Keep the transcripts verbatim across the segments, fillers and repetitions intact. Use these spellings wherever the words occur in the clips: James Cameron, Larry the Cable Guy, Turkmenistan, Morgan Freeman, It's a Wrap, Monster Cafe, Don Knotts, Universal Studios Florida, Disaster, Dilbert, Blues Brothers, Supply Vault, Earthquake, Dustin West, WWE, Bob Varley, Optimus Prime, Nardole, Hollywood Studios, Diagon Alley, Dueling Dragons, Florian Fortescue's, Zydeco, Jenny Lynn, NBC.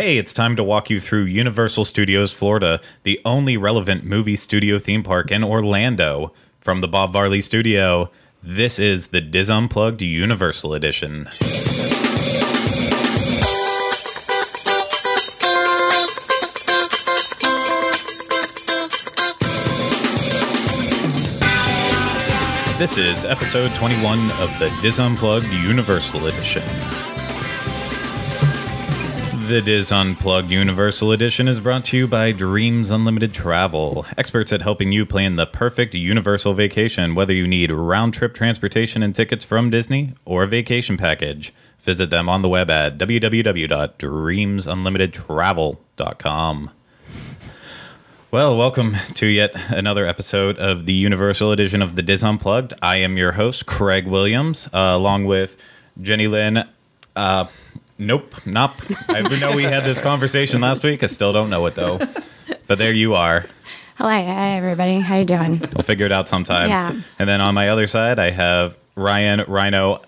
Hey, it's time to walk you through Universal Studios Florida, the only relevant movie studio theme park in Orlando. From the Bob Varley Studio, this is the Diz Unplugged Universal Edition. This is episode twenty-one of the Diz Unplugged Universal Edition. The Diz Unplugged Universal Edition is brought to you by Dreams Unlimited Travel, experts at helping you plan the perfect Universal vacation, whether you need round-trip transportation and tickets from Disney or a vacation package. Visit them on the web at w w w dot dreams unlimited travel dot com. Well, welcome to yet another episode of the Universal Edition of the Diz Unplugged. I am your host, Craig Williams, uh, along with Jenny Lynn. Uh, nope, nope. I know we had this conversation last week. I still don't know it, though. But there you are. Hi, hi, everybody. How you doing? We'll figure it out sometime. Yeah. And then on my other side, I have Ryan Rhino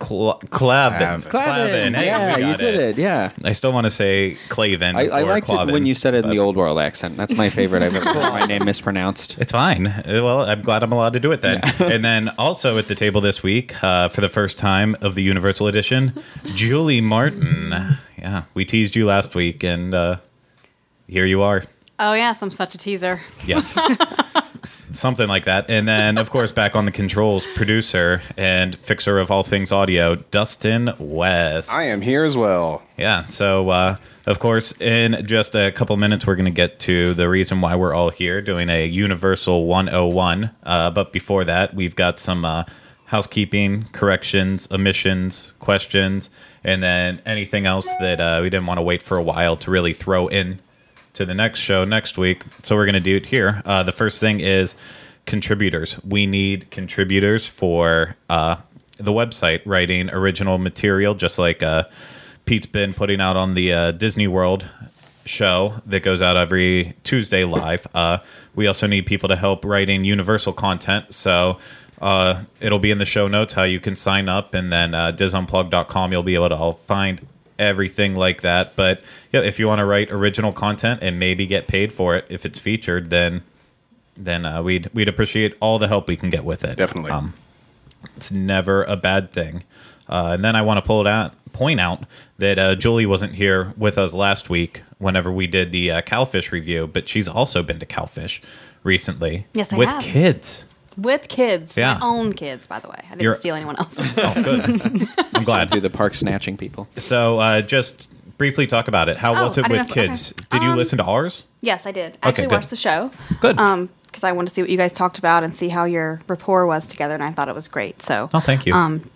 Cl- Clavin. Clavin. Clavin. Hey, yeah, you did it. it. Yeah. I still want to say Clavin. I, I or liked Clavin, it when you said it in the old world accent. That's my favorite. I've ever heard my name mispronounced. It's fine. Well, I'm glad I'm allowed to do it then. Yeah. And then also at the table this week, uh, for the first time of the Universal Edition, Julie Martin. Yeah, we teased you last week, and uh, here you are. Oh, yes. I'm such a teaser. Yes. Something like that. And then, of course, back on the controls, producer and fixer of all things audio, Dustin West. I am here as well. Yeah. So, uh, of course, in just a couple minutes, we're going to get to the reason why we're all here, doing a Universal one oh one. Uh, but before that, we've got some uh, housekeeping, corrections, omissions, questions, and then anything else that uh, we didn't want to wait for a while to really throw in to the next show next week. So we're going to do it here. Uh, the first thing is contributors. We need contributors for uh, the website, writing original material, just like uh, Pete's been putting out on the uh, Disney World show that goes out every Tuesday live. Uh, we also need people to help writing Universal content. So uh, it'll be in the show notes how you can sign up, and then uh, diz unplugged dot com you'll be able to all find everything like that. But yeah, if you want to write original content and maybe get paid for it if it's featured, then then uh, we'd we'd appreciate all the help we can get with it. Definitely, um, it's never a bad thing. Uh, and then I want to pull it out, point out that uh, Julie wasn't here with us last week whenever we did the uh, Cowfish review, but she's also been to Cowfish recently. Yes, I with have. kids. With kids, yeah. My own kids, by the way. I didn't You're, steal anyone else's. Oh, good. I'm glad. Do the park snatching people. So uh, just briefly talk about it. How oh, was it with if, kids? Okay. Did um, you listen to ours? Yes, I did. I okay, actually good. watched the show. Good. Because um, I wanted to see what you guys talked about and see how your rapport was together, and I thought it was great. So, oh, thank you. Um,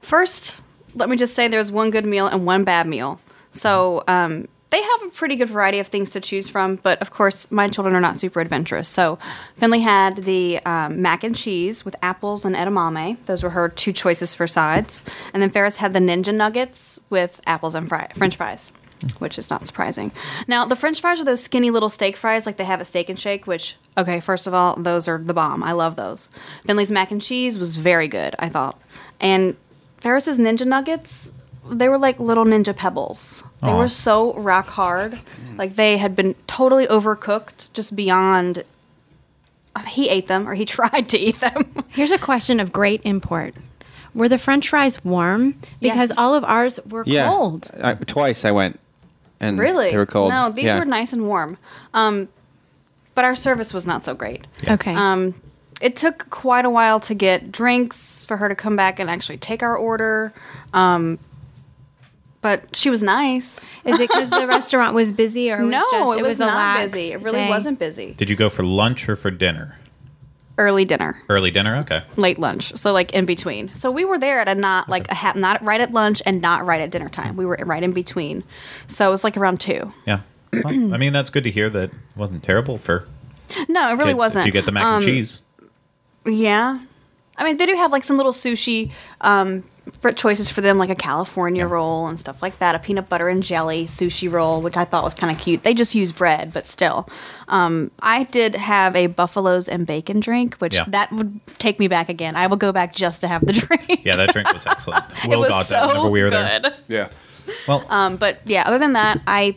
first, let me just say there's one good meal and one bad meal. So um, they have a pretty good variety of things to choose from, but of course, my children are not super adventurous. So Finley had the um, mac and cheese with apples and edamame. Those were her two choices for sides. And then Ferris had the ninja nuggets with apples and fry- French fries, which is not surprising. Now, the French fries are those skinny little steak fries like they have at Steak and Shake, which, okay, first of all, those are the bomb. I love those. Finley's mac and cheese was very good, I thought. And Ferris's ninja nuggets, they were like little ninja pebbles. They Aww. were so rock hard. Like they had been totally overcooked, just beyond. He ate them, or he tried to eat them. Here's a question of great import. Were the French fries warm? Because yes. all of ours were yeah. cold. I, twice I went, and really? they were cold. No, these yeah. were nice and warm. Um, but our service was not so great. Yeah. Okay. Um, it took quite a while to get drinks for her to come back and actually take our order. Um, But she was nice. Is it because the restaurant was busy, or was no? Just, it, it was, was not busy. It really day. wasn't busy. Did you go for lunch or for dinner? Early dinner. Early dinner. Okay. Late lunch. So like in between. So we were there at a not like okay. a half, not right at lunch and not right at dinner time. We were right in between. So it was like around two. Yeah. Well, I mean, that's good to hear. That wasn't terrible for. No, it really kids, wasn't. If you get the mac um, and cheese. Yeah, I mean they do have like some little sushi. Um, For choices for them, like a California yeah. roll and stuff like that, a peanut butter and jelly sushi roll, which I thought was kind of cute. They just use bread, but still. Um, I did have a buffaloes and bacon drink, which yeah. that would take me back again. I will go back just to have the drink. Yeah, that drink was excellent. Will it was got so that whenever we were good. there. Yeah. Well, um, but yeah, other than that, I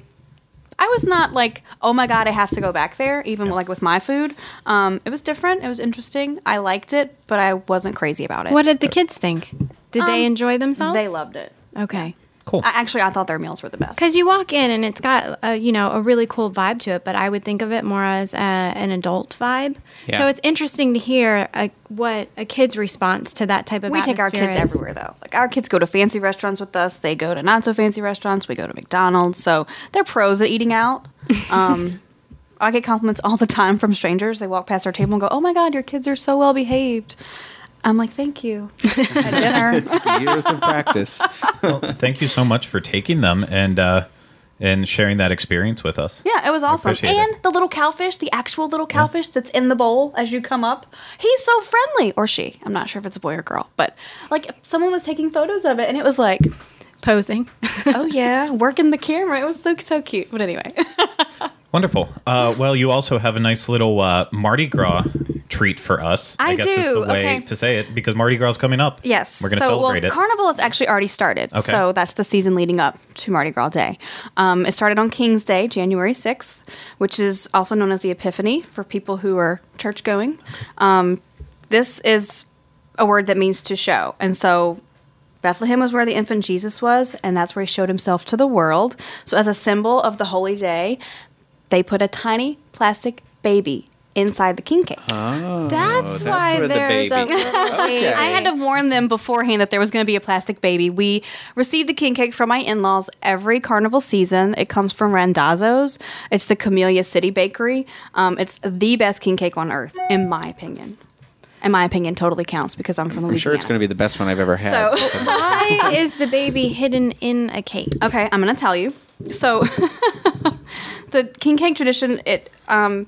I was not like, oh my God, I have to go back there, even yeah. like with my food. Um, it was different. It was interesting. I liked it, but I wasn't crazy about it. What did the kids think? Did um, they enjoy themselves? They loved it. Okay. Cool. I, actually, I thought their meals were the best. Because you walk in and it's got, a, you know, a really cool vibe to it, but I would think of it more as a, an adult vibe. Yeah. So it's interesting to hear a, what a kid's response to that type of we atmosphere is. We take our kids is. everywhere, though. Like, our kids go to fancy restaurants with us. They go to not-so-fancy restaurants. We go to McDonald's. So they're pros at eating out. Um, I get compliments all the time from strangers. They walk past our table and go, oh, my God, your kids are so well-behaved. I'm like, thank you. At dinner. It's years of practice. Well, thank you so much for taking them and uh, and sharing that experience with us. Yeah, it was awesome. And it. the little cowfish, the actual little cowfish yeah. that's in the bowl as you come up, he's so friendly. Or she. I'm not sure if it's a boy or girl. But like someone was taking photos of it, and it was like... posing. Oh, yeah. Working the camera. It was so, so cute. But anyway. Wonderful. Uh, well, you also have a nice little uh, Mardi Gras treat for us. I, I guess do. is the way okay. to say it, because Mardi Gras is coming up. Yes. We're going to so, celebrate well, it. Carnival has actually already started. Okay. So that's the season leading up to Mardi Gras Day. Um, it started on King's Day, January sixth, which is also known as the Epiphany for people who are church-going. Um, this is a word that means to show. And so... Bethlehem was where the infant Jesus was, and that's where he showed himself to the world. So as a symbol of the holy day, they put a tiny plastic baby inside the king cake. Oh, that's, that's why there's the a baby. Okay. I had to warn them beforehand that there was going to be a plastic baby. We received the king cake from my in-laws every carnival season. It comes from Randazzo's. It's the Camellia City Bakery. Um, it's the best king cake on earth, in my opinion. In my opinion, totally counts because I'm from Louisiana. I'm sure it's going to be the best one I've ever had. So, why is the baby hidden in a cake? Okay, I'm going to tell you. So, the king cake tradition, it um,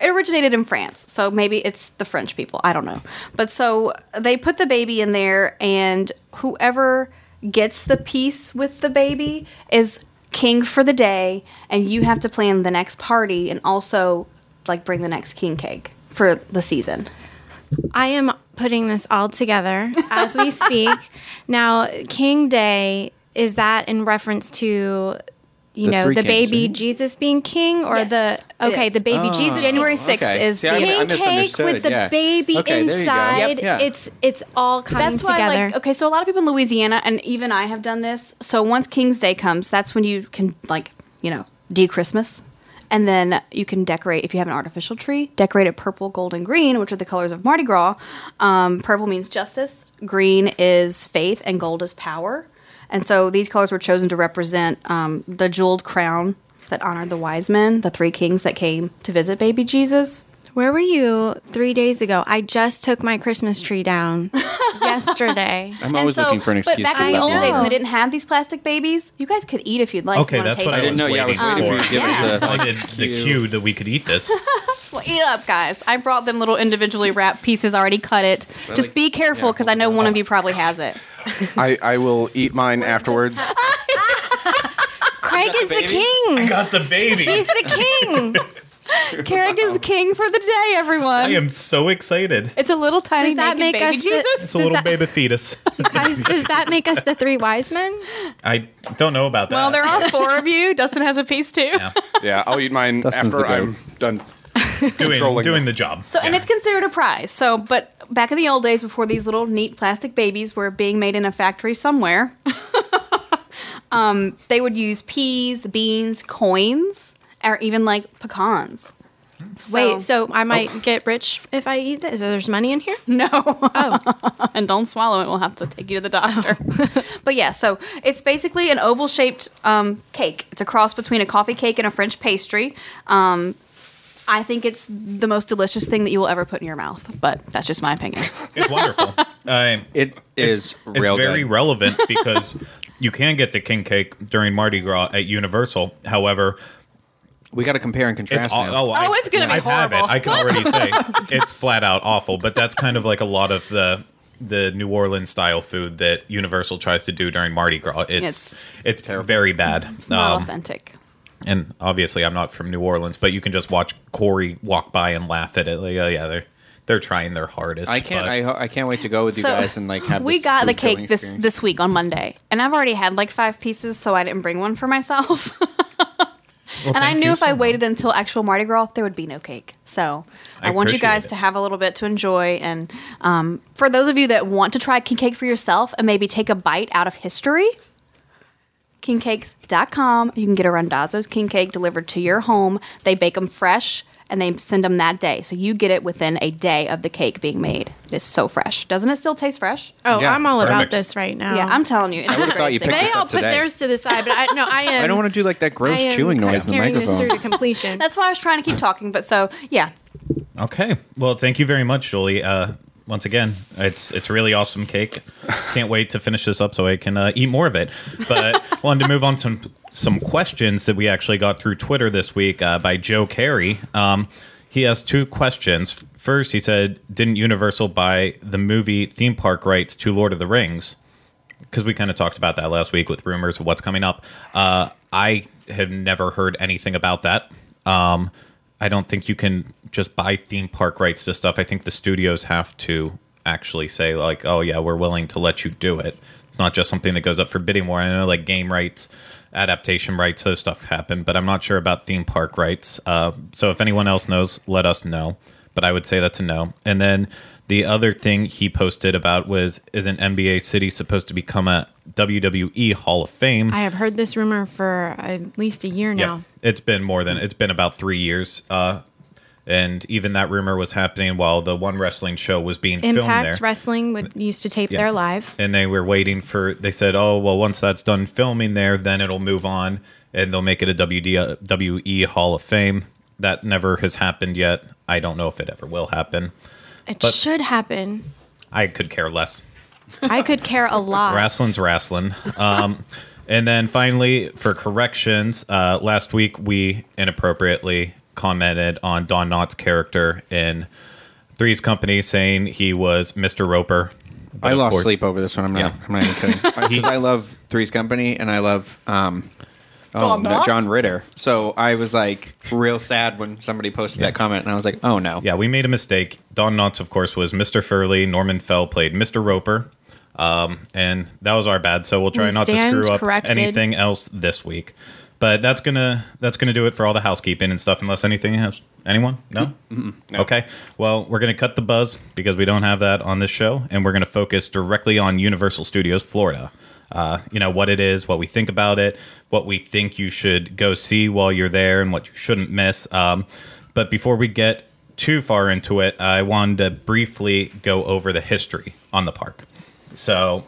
it originated in France. So, maybe it's the French people. I don't know. But so, they put the baby in there, and whoever gets the piece with the baby is king for the day, and you have to plan the next party and also, like, bring the next king cake for the season. I am putting this all together as we speak. Now, King Day, is that in reference to, you the know, the kings, baby right? Jesus being king? Or yes, the, okay, the baby oh, Jesus. January sixth okay. is See, the king cake with the yeah. baby okay, inside. Yep. Yeah. It's it's all coming that's why, together. Like, okay, so a lot of people in Louisiana, and even I have done this. So once King's Day comes, that's when you can, like, you know, de-Christmas. And then you can decorate, if you have an artificial tree, decorate it purple, gold, and green, which are the colors of Mardi Gras. Um, purple means justice, green is faith, and gold is power. And so these colors were chosen to represent um, the jeweled crown that honored the wise men, the three kings that came to visit baby Jesus. Where were you three days ago? I just took my Christmas tree down yesterday. I'm always so, looking for an excuse. But back in the old days when they didn't have these plastic babies, you guys could eat if you'd like. Okay, you that's taste what I didn't know. Yeah, I was waiting for you to give us the, like, the cue that we could eat this. Well, eat up, guys. I brought them little individually wrapped pieces, already cut it. Really? Just be careful because yeah, I know one of you probably has it. I, I will eat mine afterwards. Craig is the king. I got the baby. He's the king. Carrick wow. is king for the day, everyone. I am so excited. It's a little tiny does that make baby us Jesus. The, it's a little that, baby fetus. Guys, does that make us the three wise men? I don't know about that. Well, there are four of you. Dustin has a piece, too. Yeah, yeah I'll eat mine Dustin's after I'm done doing, doing the job. So, yeah. And it's considered a prize. So, but back in the old days, before these little neat plastic babies were being made in a factory somewhere, um, they would use peas, beans, coins. Or even, like, pecans. So, Wait, so I might oh. get rich if I eat this? So there's money in here? No. Oh. And don't swallow it. We'll have to take you to the doctor. Oh. But, yeah, so it's basically an oval-shaped um, cake. It's a cross between a coffee cake and a French pastry. Um, I think it's the most delicious thing that you will ever put in your mouth. But that's just my opinion. It's wonderful. Uh, it is it's, real It's very good. relevant because you can get the king cake during Mardi Gras at Universal. However... We got to compare and contrast. It's all, now. Oh, I, oh, it's going to be I horrible. Have it. I can already say it's flat out awful. But that's kind of like a lot of the the New Orleans style food that Universal tries to do during Mardi Gras. It's it's, it's terrible. Very bad. It's not um, authentic. And obviously, I'm not from New Orleans, but you can just watch Corey walk by and laugh at it. Like, oh yeah, they're they're trying their hardest. I can't. I, ho- I can't wait to go with you so guys and like have. We this got the cake this experience. this week on Monday, and I've already had like five pieces, so I didn't bring one for myself. Well, and I knew if so I waited until actual Mardi Gras, there would be no cake. So I, I want you guys it. to have a little bit to enjoy. And um, for those of you that want to try king cake for yourself and maybe take a bite out of history, king cakes dot com. You can get a Randazzo's king cake delivered to your home. They bake them fresh, and they send them that day. So you get it within a day of the cake being made. It is so fresh. Doesn't it still taste fresh? Oh, yeah, I'm all perfect. about this right now. Yeah, I'm telling you. I would have thought you picked this up today. They all put theirs to the side, but I, no, I am. I don't want to do like that gross chewing noise in the microphone. I am carrying this through to completion. That's why I was trying to keep talking, but so, yeah. Okay. Well, thank you very much, Julie. Uh, once again, it's it's a really awesome cake. Can't wait to finish this up so I can uh, eat more of it. But wanted to move on to some, some questions that we actually got through Twitter this week uh, by Joe Carey. Um, he asked two questions. First, he said, didn't Universal buy the movie theme park rights to Lord of the Rings? Because we kind of talked about that last week with rumors of what's coming up. Uh, I have never heard anything about that. Um I don't think you can just buy theme park rights to stuff. I think the studios have to actually say, like, oh, yeah, we're willing to let you do it. It's not just something that goes up for bidding war. I know, like, game rights, adaptation rights, those stuff happen, but I'm not sure about theme park rights. Uh, so if anyone else knows, let us know. But I would say that's a no. And then the other thing he posted about was, isn't N B A City supposed to become a W W E Hall of Fame? I have heard this rumor for at least a year now. Yep. It's been more than, it's been about three years. Uh, and even that rumor was happening while the one wrestling show was being Impact filmed there. Impact Wrestling would, used to tape yeah. there live. And they were waiting for, they said, oh, well, once that's done filming there, then it'll move on and they'll make it a W W E Hall of Fame. That never has happened yet. I don't know if it ever will happen. It but should happen. I could care less. I could care a lot. Wrestling's wrestling. Um, and then finally, for corrections, uh, last week we inappropriately commented on Don Knott's character in Three's Company, saying he was Mister Roper. I lost course, sleep over this one. I'm not, yeah. I'm not even kidding. Because I love Three's Company, and I love... Um, Oh, no, John Ritter. So I was like real sad when somebody posted yeah. that comment, and I was like, oh no. Yeah, we made a mistake. Don Knotts, of course, was Mister Furley. Norman Fell played Mister Roper. Um, and that was our bad, so we'll try we not to screw up corrected. anything else this week. But that's gonna that's gonna do it for all the housekeeping and stuff, unless anything else. Anyone? No? Mm-mm. No. Okay. Well, we're gonna cut the buzz because we don't have that on this show, and we're gonna focus directly on Universal Studios Florida. Uh, you know, what it is, what we think about it, what we think you should go see while you're there, and what you shouldn't miss. Um, but before we get too far into it, I wanted to briefly go over the history on the park. So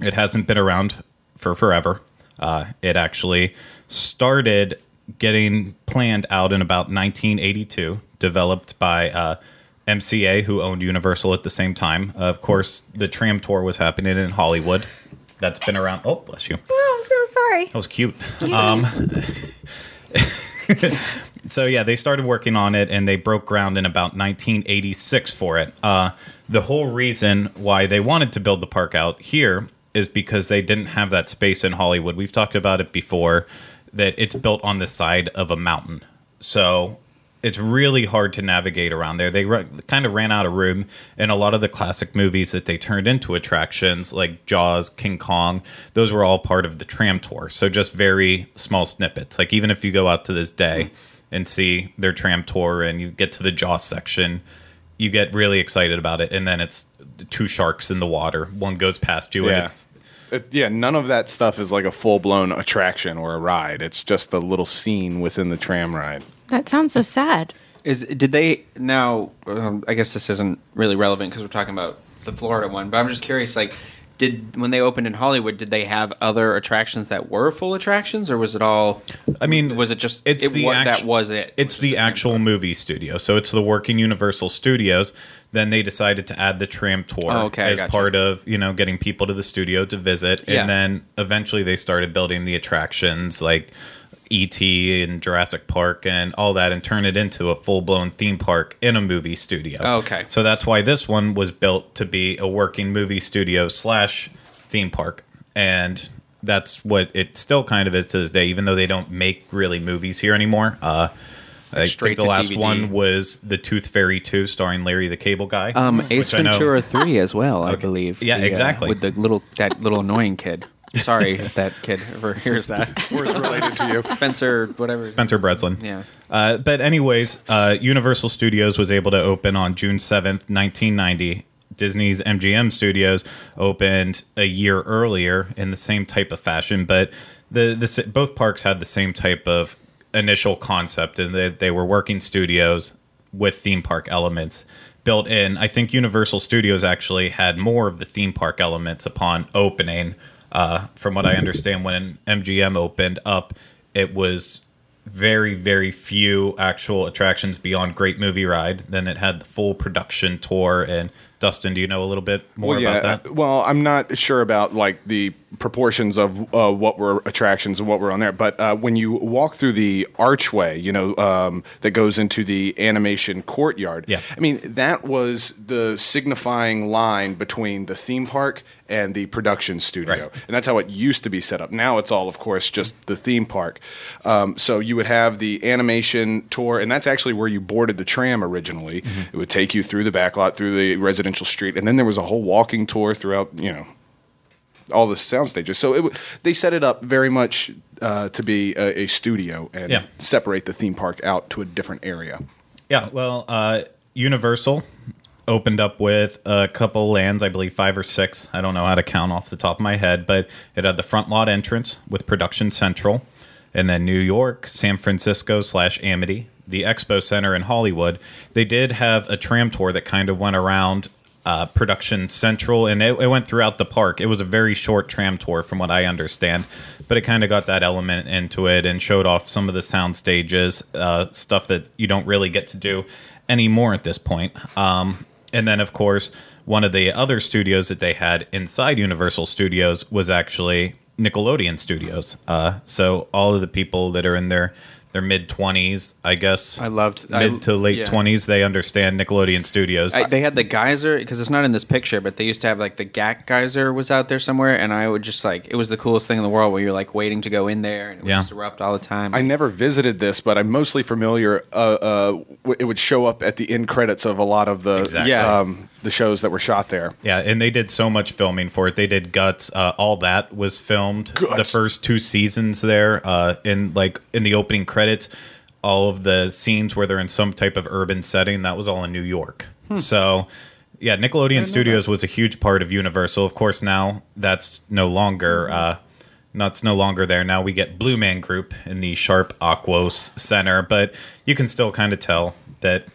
it hasn't been around for forever. Uh, it actually started getting planned out in about nineteen eighty-two, developed by uh, M C A, who owned Universal at the same time. Uh, of course, the tram tour was happening in Hollywood. That's been around. Oh, bless you. Oh, I'm so sorry. That was cute. Excuse um, me. So, yeah, they started working on it, and they broke ground in about nineteen eighty-six for it. Uh, the whole reason why they wanted to build the park out here is because they didn't have that space in Hollywood. We've talked about it before, that it's built on the side of a mountain. So it's really hard to navigate around there. They re- kind of ran out of room, and a lot of the classic movies that they turned into attractions, like Jaws, King Kong, those were all part of the tram tour. So just very small snippets. Like even if you go out to this day and see their tram tour and you get to the Jaws section, you get really excited about it. And then it's two sharks in the water. One goes past you yeah. and it's... It, yeah, none of that stuff is like a full-blown attraction or a ride. It's just a little scene within the tram ride. That sounds so sad. Is did they now? Um, I guess this isn't really relevant because we're talking about the Florida one. But I'm just curious, like, did when they opened in Hollywood, did they have other attractions that were full attractions, or was it all? I mean, was it just it's it, the what, actu- that was it? It's was the actual part. movie studio, so it's the working Universal Studios. Then they decided to add the tram tour oh, okay, as part you. of, you know, getting people to the studio to visit, yeah. and then eventually they started building the attractions like E T and Jurassic Park and all that, and turn it into a full-blown theme park in a movie studio. Okay. So that's why this one was built to be a working movie studio slash theme park. And that's what it still kind of is to this day, even though they don't make really movies here anymore. Uh, I think the last D V D. One was The Tooth Fairy two, starring Larry the Cable Guy. Um, Ace Ventura three as well, I okay. believe. Yeah, the, exactly. Uh, with the little that little annoying kid. Sorry if that kid ever hears that. Or is related to you. Spencer, whatever. Spencer Breslin. Yeah. Uh, but anyways, uh, Universal Studios was able to open on June seventh, nineteen ninety. Disney's M G M Studios opened a year earlier in the same type of fashion, but the, the both parks had the same type of initial concept, and they, they were working studios with theme park elements built in. I think Universal Studios actually had more of the theme park elements upon opening. Uh, from what I understand, when M G M opened up, it was very, very few actual attractions beyond Great Movie Ride. Then it had the full production tour. And Dustin, do you know a little bit more well, yeah, about that? Uh, well, I'm not sure about like the proportions of uh, what were attractions and what were on there. But uh, when you walk through the archway, you know, um, that goes into the animation courtyard. Yeah. I mean, that was the signifying line between the theme park and the production studio. Right. And that's how it used to be set up. Now it's all, of course, just the theme park. Um, so you would have the animation tour, and that's actually where you boarded the tram originally. Mm-hmm. It would take you through the back lot, through the residential street, and then there was a whole walking tour throughout, you know, all the sound stages. So it, they set it up very much uh, to be a, a studio and yeah. separate the theme park out to a different area. Yeah, well, uh, Universal opened up with a couple lands, I believe five or six. I don't know how to count off the top of my head, but it had the front lot entrance with Production Central, and then New York, San Francisco slash Amity, the Expo Center in Hollywood. They did have a tram tour that kind of went around uh, Production Central, and it, it went throughout the park. It was a very short tram tour from what I understand, but it kind of got that element into it and showed off some of the sound stages, uh, stuff that you don't really get to do anymore at this point. Um, and then, of course, one of the other studios that they had inside Universal Studios was actually Nickelodeon Studios. Uh, so all of the people that are in their Their mid twenties, I guess. I loved mid I, to late twenties. Yeah. They understand Nickelodeon Studios. I, they had the geyser because it's not in this picture, but they used to have like the G A C geyser was out there somewhere, and I would just like it was the coolest thing in the world where you're like waiting to go in there and it would yeah. just erupt all the time. I never visited this, but I'm mostly familiar. Uh, uh, it would show up at the end credits of a lot of the exactly. yeah. um, the shows that were shot there. Yeah, and they did so much filming for it. They did Guts. Uh, all that was filmed. Guts. The first two seasons there, uh, in like in the opening credits. All of the scenes where they're in some type of urban setting, that was all in New York. Hmm. So, yeah, Nickelodeon Studios was a huge part of Universal. Of course, now that's no longer uh, that's no longer there. Now we get Blue Man Group in the Sharp Aquos Center, but you can still kind of tell that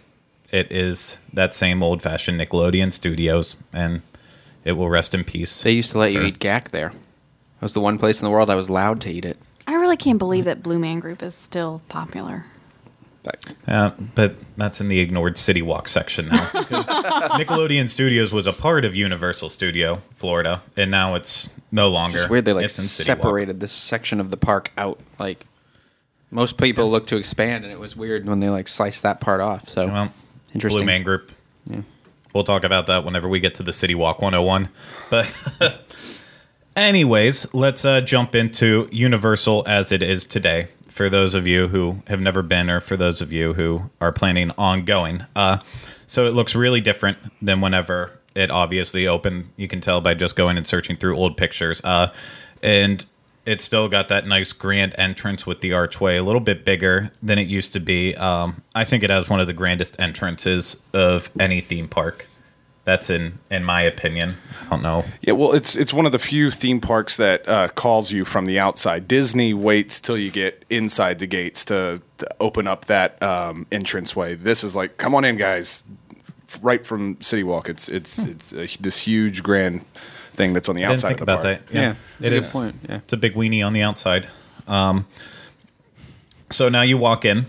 it is that same old-fashioned Nickelodeon Studios, and it will rest in peace. They used to let for... you eat G A C there. That was the one place in the world I was allowed to eat it. I really can't believe that Blue Man Group is still popular. Uh, but that's in the ignored City Walk section now. Nickelodeon Studios was a part of Universal Studio Florida, and now it's no longer. It's weird they like separated this section of the park out. Like most people yeah. look to expand, and it was weird when they like sliced that part off. So well, interesting. Blue Man Group. Yeah. We'll talk about that whenever we get to the City Walk one oh one. But. Anyways, let's uh, jump into Universal as it is today. For those of you who have never been, or for those of you who are planning on going, uh, so it looks really different than whenever it obviously opened. You can tell by just going and searching through old pictures, uh, and it's still got that nice grand entrance with the archway, a little bit bigger than it used to be. Um, I think it has one of the grandest entrances of any theme park. That's in, in my opinion. I don't know. Yeah, well, it's it's one of the few theme parks that uh, calls you from the outside. Disney waits till you get inside the gates to, to open up that um, entranceway. This is like, come on in, guys! Right from City Walk, it's it's hmm. it's uh, this huge grand thing that's on the I outside. Didn't think of the about park. That. Yeah, yeah it is. Point. Yeah. It's a big weenie on the outside. Um, so now you walk in.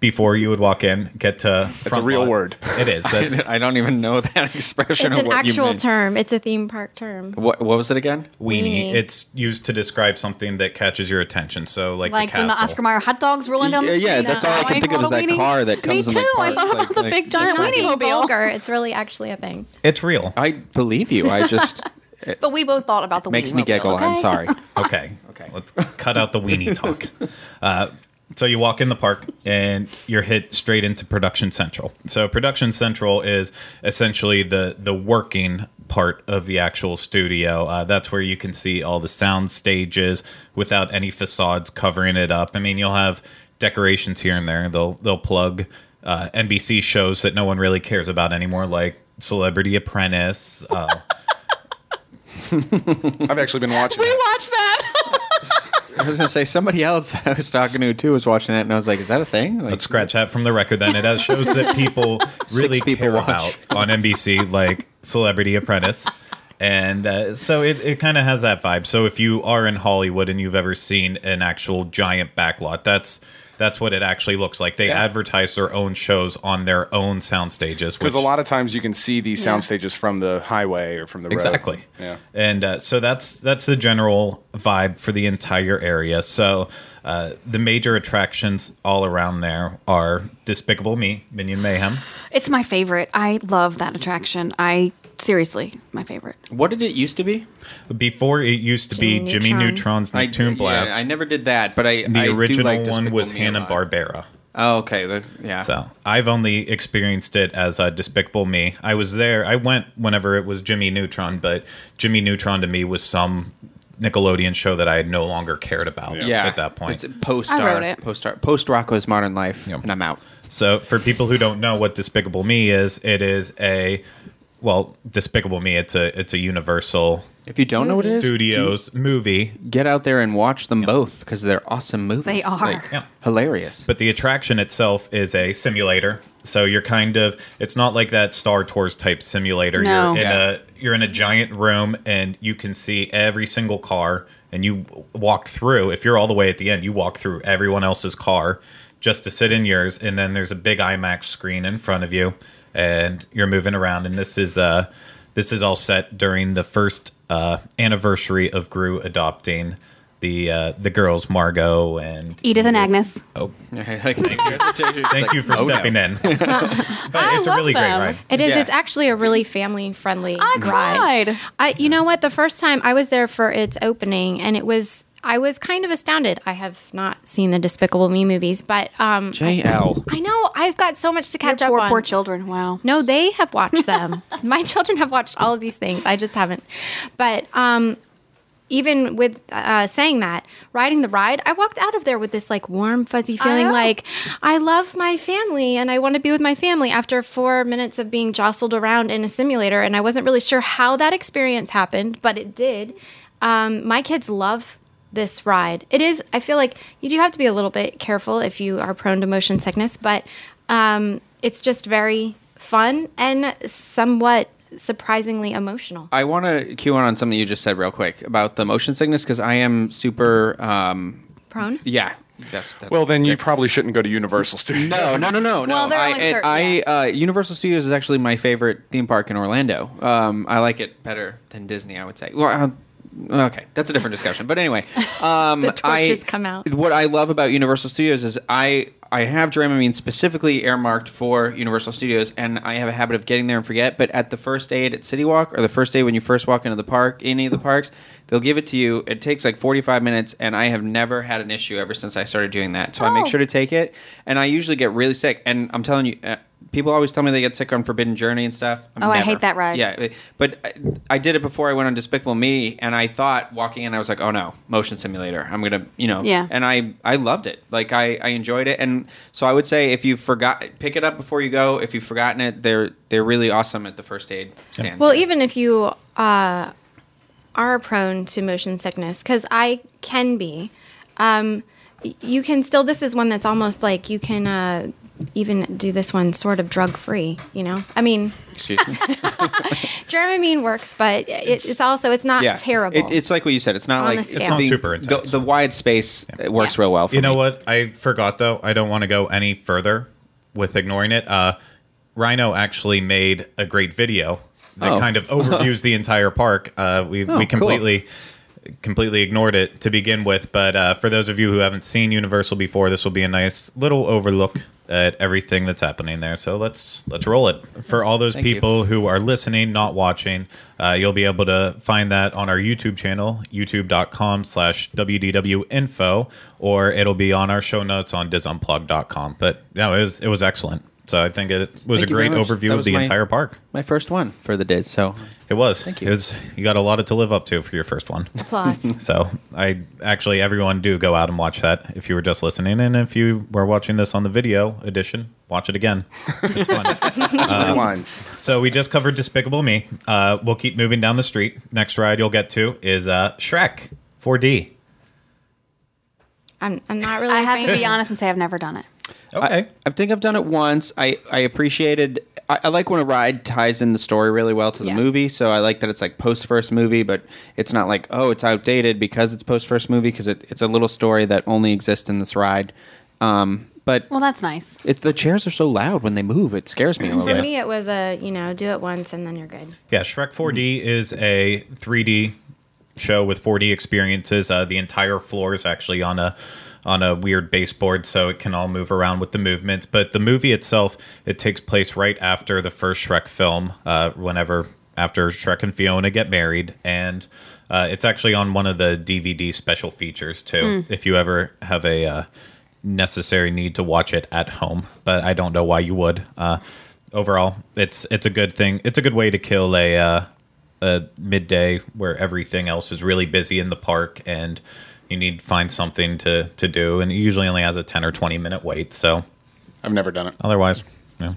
Before you would walk in, get to front It's a real lot. Word. It is. That's, I don't even know that expression. It's an what actual you term. It's a theme park term. What, what was it again? Weenie. Weenie. It's used to describe something that catches your attention. So like, like the castle. Like the Oscar Mayer hot dogs rolling down the street. Yeah, that's all I can think of is that weenie. Car that comes in the Me too. I thought about like, the like, big giant weenie mobile. It's really actually a thing. It's real. I believe you. I just... It, but we both thought about the weenie. Makes me giggle. Okay? I'm sorry. Okay. Okay. Let's cut out the weenie talk. Uh So you walk in the park and you're hit straight into Production Central. So Production Central is essentially the, the working part of the actual studio. Uh, that's where you can see all the sound stages without any facades covering it up. I mean, you'll have decorations here and there. They'll they'll plug uh, N B C shows that no one really cares about anymore, like Celebrity Apprentice. Uh, I've actually been watching. We that. watched that. I was gonna say somebody else I was talking to too was watching that, and I was like, "Is that a thing?" Like, let's scratch that from the record. Then it has shows that people really people care watch. about on N B C, like Celebrity Apprentice, and uh, so it, it kind of has that vibe. So if you are in Hollywood and you've ever seen an actual giant backlot, that's that's what it actually looks like. They yeah. advertise their own shows on their own sound stages. Because a lot of times you can see these sound yeah. stages from the highway or from the exactly. road. Exactly. Yeah. And uh, so that's that's the general vibe for the entire area. So uh, the major attractions all around there are Despicable Me, Minion Mayhem. It's my favorite. I love that attraction. I seriously, my favorite. What did it used to be? Before it used to Jimmy be Neutron. Jimmy Neutron's Neptune I, Blast. Yeah, I never did that, but I the I original do like one was Hanna-Barbera. Oh, okay. The, yeah. So I've only experienced it as a Despicable Me. I was there. I went whenever it was Jimmy Neutron, but Jimmy Neutron to me was some Nickelodeon show that I had no longer cared about yeah. Yeah. at that point. It's post Star, post Star, post Rocko's Modern Life, yep. and I'm out. So for people who don't know what Despicable Me is, it is a Well, Despicable Me, it's a it's a Universal If you don't know what it is, Studios movie. Get out there and watch them yeah. both, because they're awesome movies. They are. Like, yeah. Hilarious. But the attraction itself is a simulator. So you're kind of, it's not like that Star Tours type simulator. No. You're, in yeah. a, you're in a giant room, and you can see every single car, and you walk through. If you're all the way at the end, you walk through everyone else's car just to sit in yours, and then there's a big IMAX screen in front of you. And you're moving around, and this is uh, this is all set during the first uh, anniversary of Gru adopting the uh, the girls, Margot and Edith and Agnes. Oh, thank you for oh, stepping no. in. But I it's love a really them. great ride. It is. Yeah. It's actually a really family friendly. I cried. Ride. I, you know what? The first time I was there for its opening, and it was. I was kind of astounded. I have not seen the Despicable Me movies, but um, J L I know I've got so much to catch Your up poor, on. Poor children. Wow. No, they have watched them. My children have watched all of these things. I just haven't. But um, even with uh, saying that, riding the ride, I walked out of there with this like warm, fuzzy feeling, I like I love my family and I want to be with my family. After four minutes of being jostled around in a simulator, and I wasn't really sure how that experience happened, but it did. Um, my kids love. This ride. It is, I feel like you do have to be a little bit careful if you are prone to motion sickness, but um, it's just very fun and somewhat surprisingly emotional. I want to cue on on something you just said real quick about the motion sickness, because I am super... Um, prone? Yeah. That's, that's well, then great. You probably shouldn't go to Universal Studios. No, no, no, no, no. Well, they're I, only certain, I, yeah. I uh, Universal Studios is actually my favorite theme park in Orlando. Um, I like it better than Disney, I would say. Well, I Okay, that's a different discussion. But anyway, um, the torches I, come out. What I love about Universal Studios is I I have Dramamine specifically earmarked for Universal Studios, and I have a habit of getting there and forget. But at the first aid at City Walk, or the first day when you first walk into the park, any of the parks, they'll give it to you. It takes like forty-five minutes, and I have never had an issue ever since I started doing that. So oh. I make sure to take it, and I usually get really sick. And I'm telling you. Uh, People always tell me they get sick on Forbidden Journey and stuff. I'm oh, never. I hate that ride. Yeah, but I, I did it before I went on Despicable Me, and I thought walking in, I was like, oh no, motion simulator. I'm gonna, you know. Yeah. And I, I loved it. Like I, I enjoyed it, and so I would say if you forgot, pick it up before you go. If you've forgotten it, they're they're really awesome at the first aid stand. Well, even if you uh, are prone to motion sickness, because I can be, um, you can still. This is one that's almost like you can. Uh, even do this one sort of drug-free, you know? I mean... Excuse me? Dramamine works, but it, it's, it's also, it's not yeah. terrible. It, it's like what you said. It's not on like... It's not the, super intense. The, the wide space yeah. works yeah. real well for you me. You know what? I forgot, though. I don't want to go any further with ignoring it. Uh, Rhino actually made a great video that oh. kind of overviews the entire park. Uh, we, oh, we completely... Cool. completely ignored it to begin with. But uh, for those of you who haven't seen Universal before, this will be a nice little overlook at everything that's happening there. So let's let's roll it. For all those Thank people you. who are listening, not watching, uh, you'll be able to find that on our YouTube channel, youtube dot com slash W D W info, or it'll be on our show notes on disunplug dot com. But no, it was it was excellent. So I think it was Thank a great overview of the my, entire park. My first one for the day, so it was. Thank you. It was, you got a lot to live up to for your first one. Applause. So I actually, everyone do go out and watch that if you were just listening, and if you were watching this on the video edition, watch it again. It's fun. um, so we just covered Despicable Me. Uh, we'll keep moving down the street. Next ride you'll get to is uh, Shrek four D. I'm I'm not really. I have to be honest and say I've never done it. Okay. I, I think I've done it once. I, I appreciated... I, I like when a ride ties in the story really well to the yeah. movie, so I like that it's like post-first movie, but it's not like, oh, it's outdated because it's post-first movie, because it, it's a little story that only exists in this ride. Um, but Well, that's nice. It, the chairs are so loud when they move. It scares me a little bit. For me, it was a, you know, do it once and then you're good. Yeah, Shrek four D mm-hmm. is a three D show with four D experiences. Uh, the entire floor is actually on a... on a weird baseboard, so it can all move around with the movements. But the movie itself, it takes place right after the first Shrek film, uh, whenever after Shrek and Fiona get married. And uh, it's actually on one of the D V D special features, too, mm. if you ever have a uh, necessary need to watch it at home. But I don't know why you would. Uh, overall, it's it's a good thing. It's a good way to kill a, uh, a midday where everything else is really busy in the park, and you need to find something to, to do, and it usually only has a ten or twenty minute wait, so... I've never done it. Otherwise, yeah.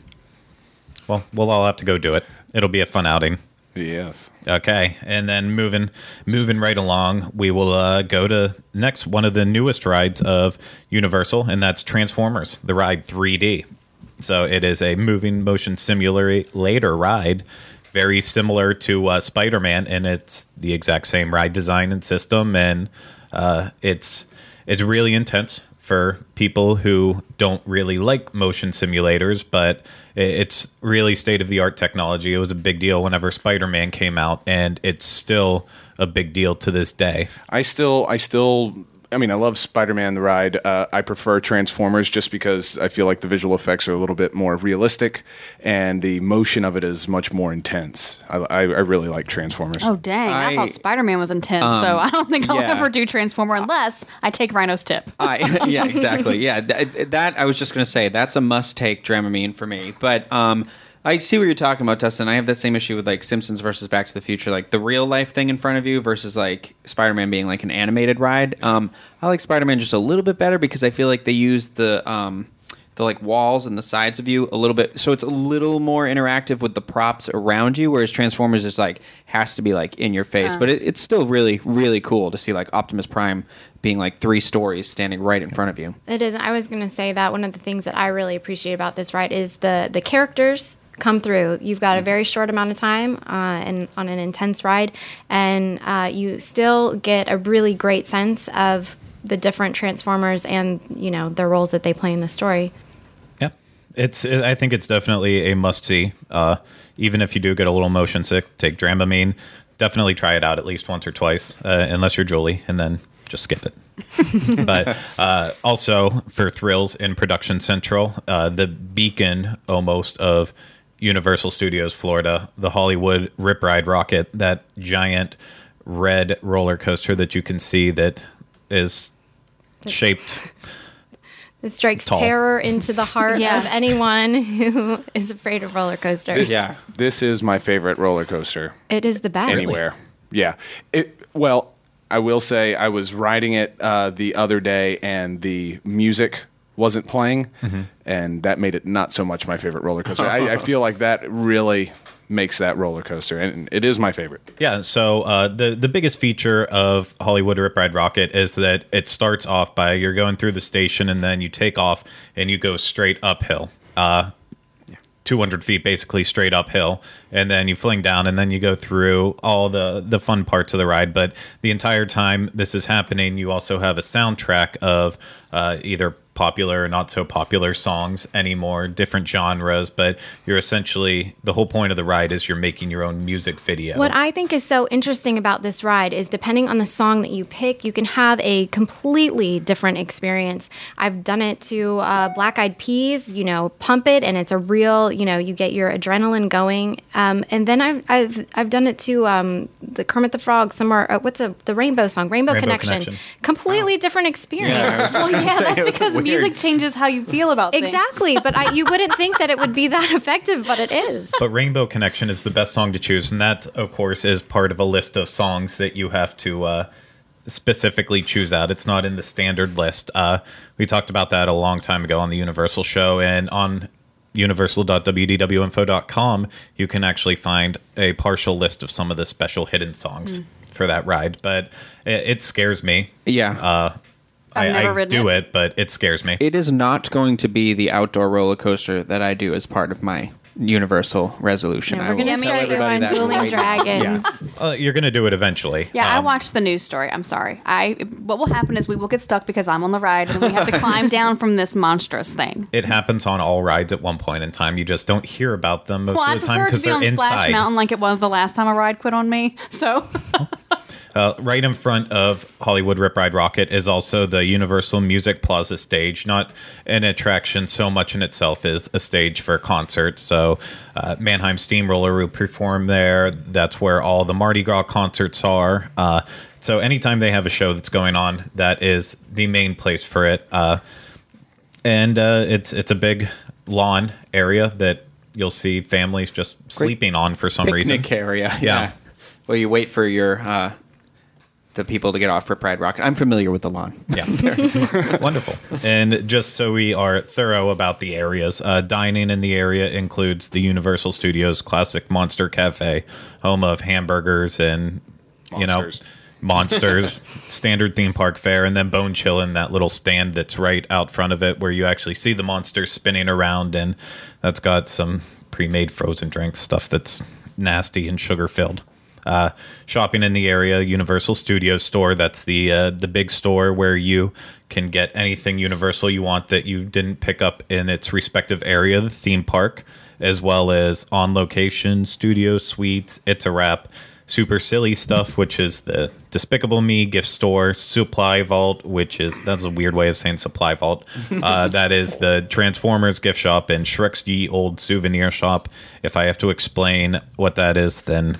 Well, we'll all have to go do it. It'll be a fun outing. Yes. Okay, and then moving moving right along, we will uh, go to next one of the newest rides of Universal, and that's Transformers, the ride three D. So it is a moving motion simulator ride, very similar to uh, Spider-Man, and it's the exact same ride design and system, and... Uh, it's it's really intense for people who don't really like motion simulators, but it's really state-of-the-art technology. It was a big deal whenever Spider-Man came out, and it's still a big deal to this day. I still, I still, I mean, I love Spider-Man the ride. Uh, I prefer Transformers just because I feel like the visual effects are a little bit more realistic, and the motion of it is much more intense. I, I, I really like Transformers. Oh, dang. I, I thought Spider-Man was intense, um, so I don't think I'll yeah. ever do Transformer unless I take Rhino's tip. I, yeah, exactly. Yeah, th- that I was just going to say, that's a must-take Dramamine for me. But um, I see what you're talking about, Dustin. I have that same issue with like Simpsons versus Back to the Future, like the real life thing in front of you versus like Spider-Man being like an animated ride. Um, I like Spider-Man just a little bit better because I feel like they use the um, the like walls and the sides of you a little bit, so it's a little more interactive with the props around you. Whereas Transformers is like has to be like in your face, yeah. but it, it's still really really cool to see like Optimus Prime being like three stories standing right in front of you. It is. I was gonna say that one of the things that I really appreciate about this ride is the the characters come through. You've got a very short amount of time uh, and on an intense ride, and uh, you still get a really great sense of the different Transformers and, you know, their roles that they play in the story. Yeah, it's. It, I think it's definitely a must-see. Uh, even if you do get a little motion sick, take Dramamine. Definitely try it out at least once or twice, uh, unless you're Julie, and then just skip it. But uh, also for thrills in Production Central, uh, the beacon almost of Universal Studios Florida, the Hollywood Rip Ride Rocket, that giant red roller coaster that you can see that is it's, shaped. It strikes tall. terror into the heart yes. of anyone who is afraid of roller coasters. This, yeah, this is my favorite roller coaster. It is the best. Anywhere. Yeah. It, well, I will say I was riding it uh, the other day, and the music wasn't playing, mm-hmm. and that made it not so much my favorite roller coaster. I, I feel like that really makes that roller coaster, and it is my favorite. Yeah, so uh, the, the biggest feature of Hollywood Rip Ride Rocket is that it starts off by you're going through the station, and then you take off, and you go straight uphill. Uh, two hundred feet basically straight uphill, and then you fling down, and then you go through all the, the fun parts of the ride. But the entire time this is happening, you also have a soundtrack of uh, either popular or not so popular songs anymore, different genres, but you're essentially, the whole point of the ride is you're making your own music video. What I think is so interesting about this ride is depending on the song that you pick, you can have a completely different experience. I've done it to uh, Black Eyed Peas, you know, Pump It, and it's a real, you know, you get your adrenaline going. Um, and then I've, I've I've done it to um, the Kermit the Frog, somewhere, uh, what's a, the Rainbow song, Rainbow, Rainbow Connection. Connection. Completely wow. different experience. Yeah, well, yeah, that's because weird. Music changes how you feel about things. Exactly, but I, you wouldn't think that it would be that effective, but it is. But Rainbow Connection is the best song to choose, and that, of course, is part of a list of songs that you have to uh, specifically choose out. It's not in the standard list. Uh, we talked about that a long time ago on the Universal show, and on universal dot w d w info dot com, you can actually find a partial list of some of the special hidden songs mm. for that ride, but it, it scares me. Yeah. Uh, I've I, never I do it. it, but it scares me. It is not going to be the outdoor roller coaster that I do as part of my Universal resolution. Yeah, we're going to tell everybody that. Dueling Dragons. Yeah. Uh, you're going to do it eventually. Yeah, um, I watched the news story. I'm sorry. I. What will happen is we will get stuck because I'm on the ride and we have to climb down from this monstrous thing. It happens on all rides at one point in time. You just don't hear about them most well, of the time because be they're inside. Well, I prefer to be on Splash Mountain like it was the last time a ride quit on me. So... Uh, right in front of Hollywood Rip Ride Rocket is also the Universal Music Plaza stage. Not an attraction so much in itself as a stage for a concert. So uh, Mannheim Steamroller will perform there. That's where all the Mardi Gras concerts are. Uh, so anytime they have a show that's going on, that is the main place for it. Uh, and uh, it's it's a big lawn area that you'll see families just Great sleeping on for some picnic reason. Picnic area. Yeah. yeah. Well, you wait for your... Uh, the people to get off for Pride Rocket. I'm familiar with the lawn. Yeah. Wonderful. And just so we are thorough about the areas, uh, dining in the area includes the Universal Studios Classic Monster Cafe, home of hamburgers and, monsters. you know, monsters, standard theme park fare, and then Bone Chillin', that little stand that's right out front of it where you actually see the monsters spinning around, and that's got some pre-made frozen drinks, stuff that's nasty and sugar-filled. Uh, shopping in the area, Universal Studios store. That's the uh, the big store where you can get anything Universal you want that you didn't pick up in its respective area, the theme park, as well as On Location, Studio Suites, It's a Wrap, Super Silly Stuff, which is the Despicable Me gift store, Supply Vault, which is, that's a weird way of saying Supply Vault. Uh, that is the Transformers gift shop and Shrek's Ye Old Souvenir Shop. If I have to explain what that is, then...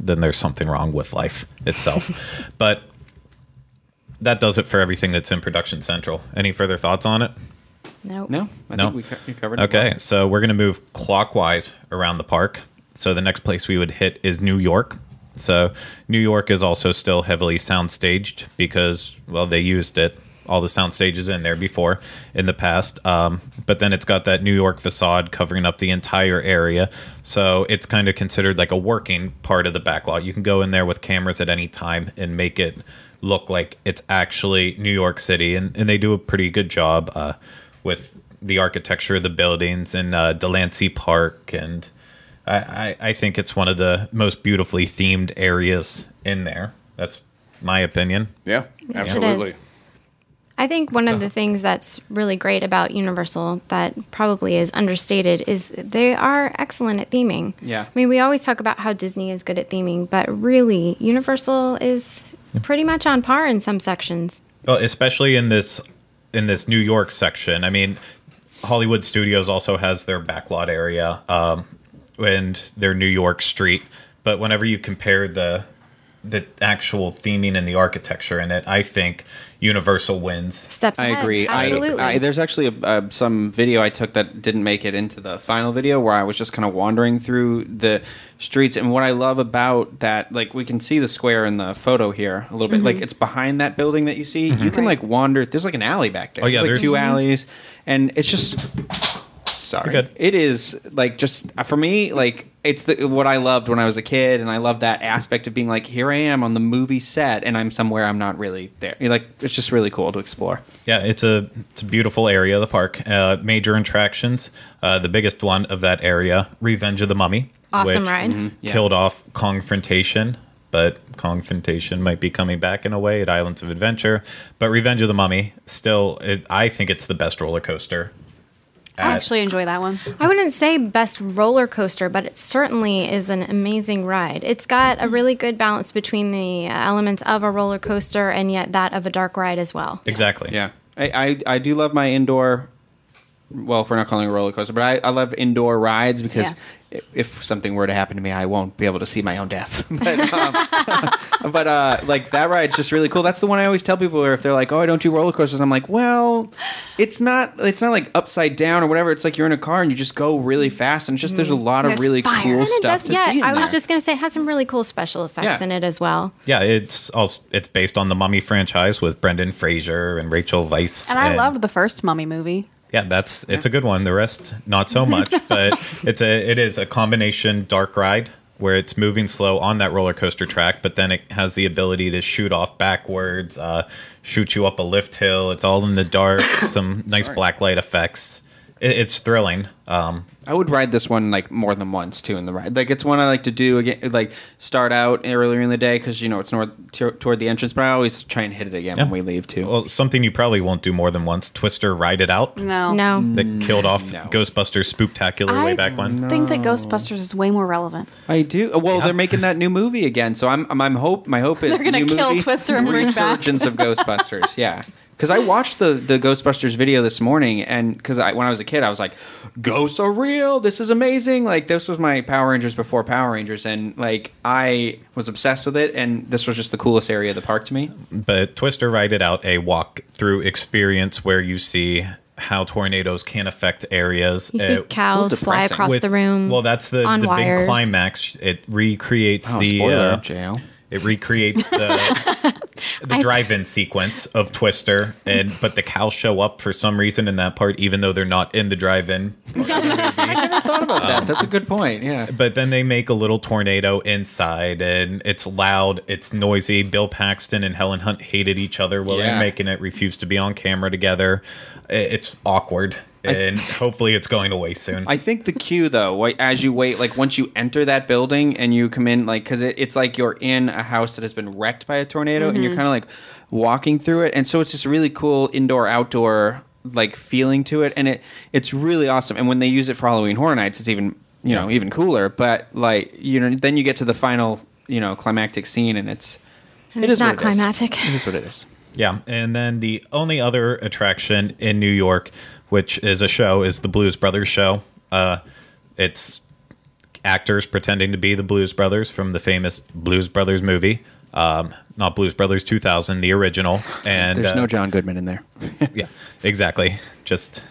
then there's something wrong with life itself. But that does it for everything that's in Production Central. Any further thoughts on it? Nope. No. I no? think we covered it. Okay, well. So we're going to move clockwise around the park. So the next place we would hit is New York. So New York is also still heavily soundstaged because, well, they used it. All the sound stages in there before in the past. Um, but then it's got that New York facade covering up the entire area. So it's kind of considered like a working part of the back lot. You can go in there with cameras at any time and make it look like it's actually New York City. And, and they do a pretty good job uh, with the architecture of the buildings and uh, Delancey Park. And I, I, I think it's one of the most beautifully themed areas in there. That's my opinion. Yeah, absolutely. Yes, I think one of the things that's really great about Universal that probably is understated is they are excellent at theming. Yeah. I mean, we always talk about how Disney is good at theming, but really, Universal is pretty much on par in some sections. Well, especially in this in this New York section. I mean, Hollywood Studios also has their backlot area um, and their New York street, but whenever you compare the the actual theming and the architecture in it, I think Universal wins. Steps ahead. I agree. Absolutely. I, I, there's actually a, uh, some video I took that didn't make it into the final video where I was just kind of wandering through the streets. And what I love about that, like we can see the square in the photo here a little bit. Mm-hmm. Like it's behind that building that you see. Mm-hmm. You can right. like wander. There's like an alley back there. Oh, yeah, there's, there's like two alleys. And it's just... Sorry. It is like just for me, like it's the, what I loved when I was a kid, and I love that aspect of being like, here I am on the movie set, and I'm somewhere I'm not really there. Like it's just really cool to explore. Yeah, it's a it's a beautiful area of the park. Uh, major attractions, uh, the biggest one of that area, Revenge of the Mummy, awesome which ride, mm-hmm. killed yeah. off Kongfrontation. but Kongfrontation might be coming back in a way at Islands of Adventure. But Revenge of the Mummy, still, it, I think it's the best roller coaster. At. I actually enjoy that one. I wouldn't say best roller coaster, but it certainly is an amazing ride. It's got a really good balance between the elements of a roller coaster and yet that of a dark ride as well. Exactly. Yeah. I, I, I do love my indoor, well, if we're not calling it a roller coaster, but I, I love indoor rides because... Yeah. If something were to happen to me, I won't be able to see my own death. but um, but uh, like that ride's just really cool. That's the one I always tell people, or if they're like, "Oh, I don't do roller coasters," I'm like, "Well, it's not. It's not like upside down or whatever. It's like you're in a car and you just go really fast, and it's just there's a lot there's of really fire. cool stuff." Does, to yeah, see in I was there. just gonna say it has some really cool special effects yeah. in it as well. Yeah, it's also, it's based on the Mummy franchise with Brendan Fraser and Rachel Weisz. And I and- loved the first Mummy movie. Yeah, that's it's a good one. The rest, not so much. But it's a it is a combination dark ride where it's moving slow on that roller coaster track, but then it has the ability to shoot off backwards, uh, shoot you up a lift hill. It's all in the dark. Some nice Sorry. black light effects. It, it's thrilling. Um, I would ride this one like more than once too in the ride. Like it's one I like to do again. Like start out earlier in the day because you know it's north t- toward the entrance. But I always try and hit it again yeah. when we leave too. Well, something you probably won't do more than once. Twister, ride it out. No, no, that killed off no. Ghostbusters Spooktacular I way back when. I think that Ghostbusters is way more relevant. I do. Well, yeah. they're making that new movie again, so I'm. I'm, I'm hope. My hope is they're going to kill movie, Twister and bring back resurgence of Ghostbusters. Yeah. Because I watched the, the Ghostbusters video this morning, and because I, when I was a kid, I was like, ghosts are real. This is amazing. Like, this was my Power Rangers before Power Rangers, and, like, I was obsessed with it, and this was just the coolest area of the park to me. But Twister righted out a walk-through experience where you see how tornadoes can affect areas. You see uh, cows fly across with, the room. Well, that's the, the big climax. It recreates oh, the... Spoiler, uh, jail. It recreates the the drive-in sequence of Twister, and but the cows show up for some reason in that part, even though they're not in the drive-in. The I never thought about um, that. That's a good point, yeah. But then they make a little tornado inside, and it's loud, it's noisy. Bill Paxton and Helen Hunt hated each other while yeah. they were making it, refused to be on camera together. It's awkward. And th- hopefully it's going away soon. I think the queue, though, as you wait, like once you enter that building and you come in, like, because it, it's like you're in a house that has been wrecked by a tornado mm-hmm. and you're kind of like walking through it. And so it's just really cool indoor, outdoor, like feeling to it. And it it's really awesome. And when they use it for Halloween Horror Nights, it's even, you know, even cooler. But like, you know, then you get to the final, you know, climactic scene and it's, and it it's is not climactic. It is. It is what it is. Yeah. And then the only other attraction in New York, which is a show, is the Blues Brothers show. Uh, it's actors pretending to be the Blues Brothers from the famous Blues Brothers movie. Um, not Blues Brothers two thousand, the original. And There's uh, no John Goodman in there. yeah, exactly. Just...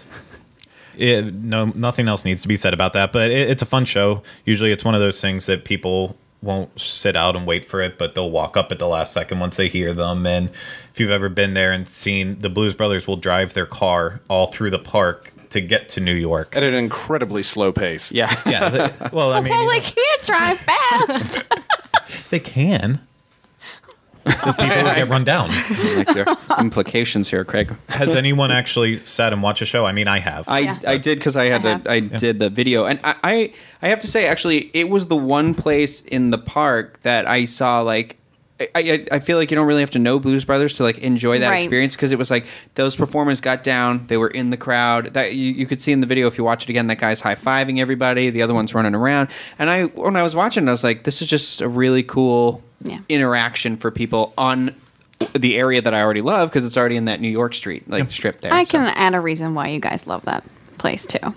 It, no, nothing else needs to be said about that, but it, it's a fun show. Usually it's one of those things that people... won't sit out and wait for it, but they'll walk up at the last second once they hear them. And if you've ever been there and seen, the Blues Brothers will drive their car all through the park to get to New York. At an incredibly slow pace. Yeah. yeah. Well, I mean... Well, they can't drive fast. They can. It's just people who get run down. Like there are implications here, Craig. Has anyone actually sat and watched a show? I mean, I have. I, yeah. I did because I had I, the, I yeah. did the video, and I, I I have to say, actually, it was the one place in the park that I saw like. I, I feel like you don't really have to know Blues Brothers to like enjoy that right. experience because it was like those performers got down, they were in the crowd. That you, you could see in the video if you watch it again. That guy's high fiving everybody, the other one's running around. And I when I was watching, I was like, this is just a really cool yeah. interaction for people on the area that I already love because it's already in that New York Street like yep. strip there. I so. can add a reason why you guys love that place too.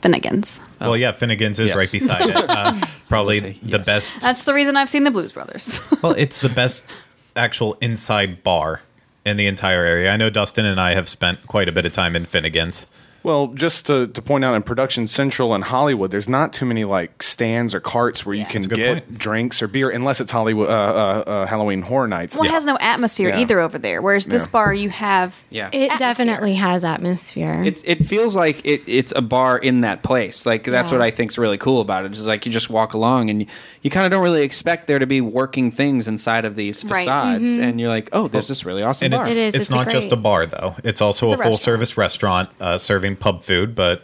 Finnegan's. Oh. Well, yeah, Finnegan's is yes. right beside it. Uh, probably yes. the best. That's the reason I've seen the Blues Brothers. Well, it's the best actual inside bar in the entire area. I know Dustin and I have spent quite a bit of time in Finnegan's. Well, just to, to point out, in Production Central and Hollywood, there's not too many like stands or carts where yeah, you can get point. drinks or beer, unless it's Hollywood uh, uh, uh, Halloween Horror Nights. Well, yeah. it has no atmosphere yeah. either over there. Whereas this yeah. bar, you have yeah. it atmosphere. definitely has atmosphere. It, it feels like it, it's a bar in that place. Like that's yeah. what I think's really cool about it. It's like you just walk along and you, you kind of don't really expect there to be working things inside of these facades, right. mm-hmm. and you're like, oh, there's this really awesome and bar. It's, it is. It's, it's not a great... just a bar though. It's also it's a, a full restaurant. service restaurant uh, serving pub food, but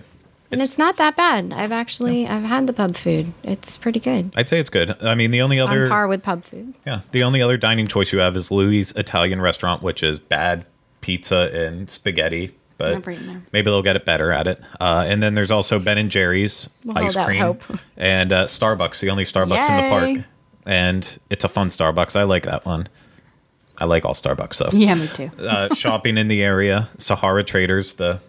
And it's, it's not that bad. I've actually, yeah. I've had the pub food. It's pretty good. I'd say it's good. I mean, the only other... on par with pub food. Yeah. The only other dining choice you have is Louie's Italian Restaurant, which is bad pizza and spaghetti. But maybe they'll get it better at it. Uh, and then there's also Ben and Jerry's we'll ice cream. Hope. And uh, Starbucks, the only Starbucks Yay. in the park. And it's a fun Starbucks. I like that one. I like all Starbucks, though. Yeah, me too. uh, shopping in the area. Sahara Traders, the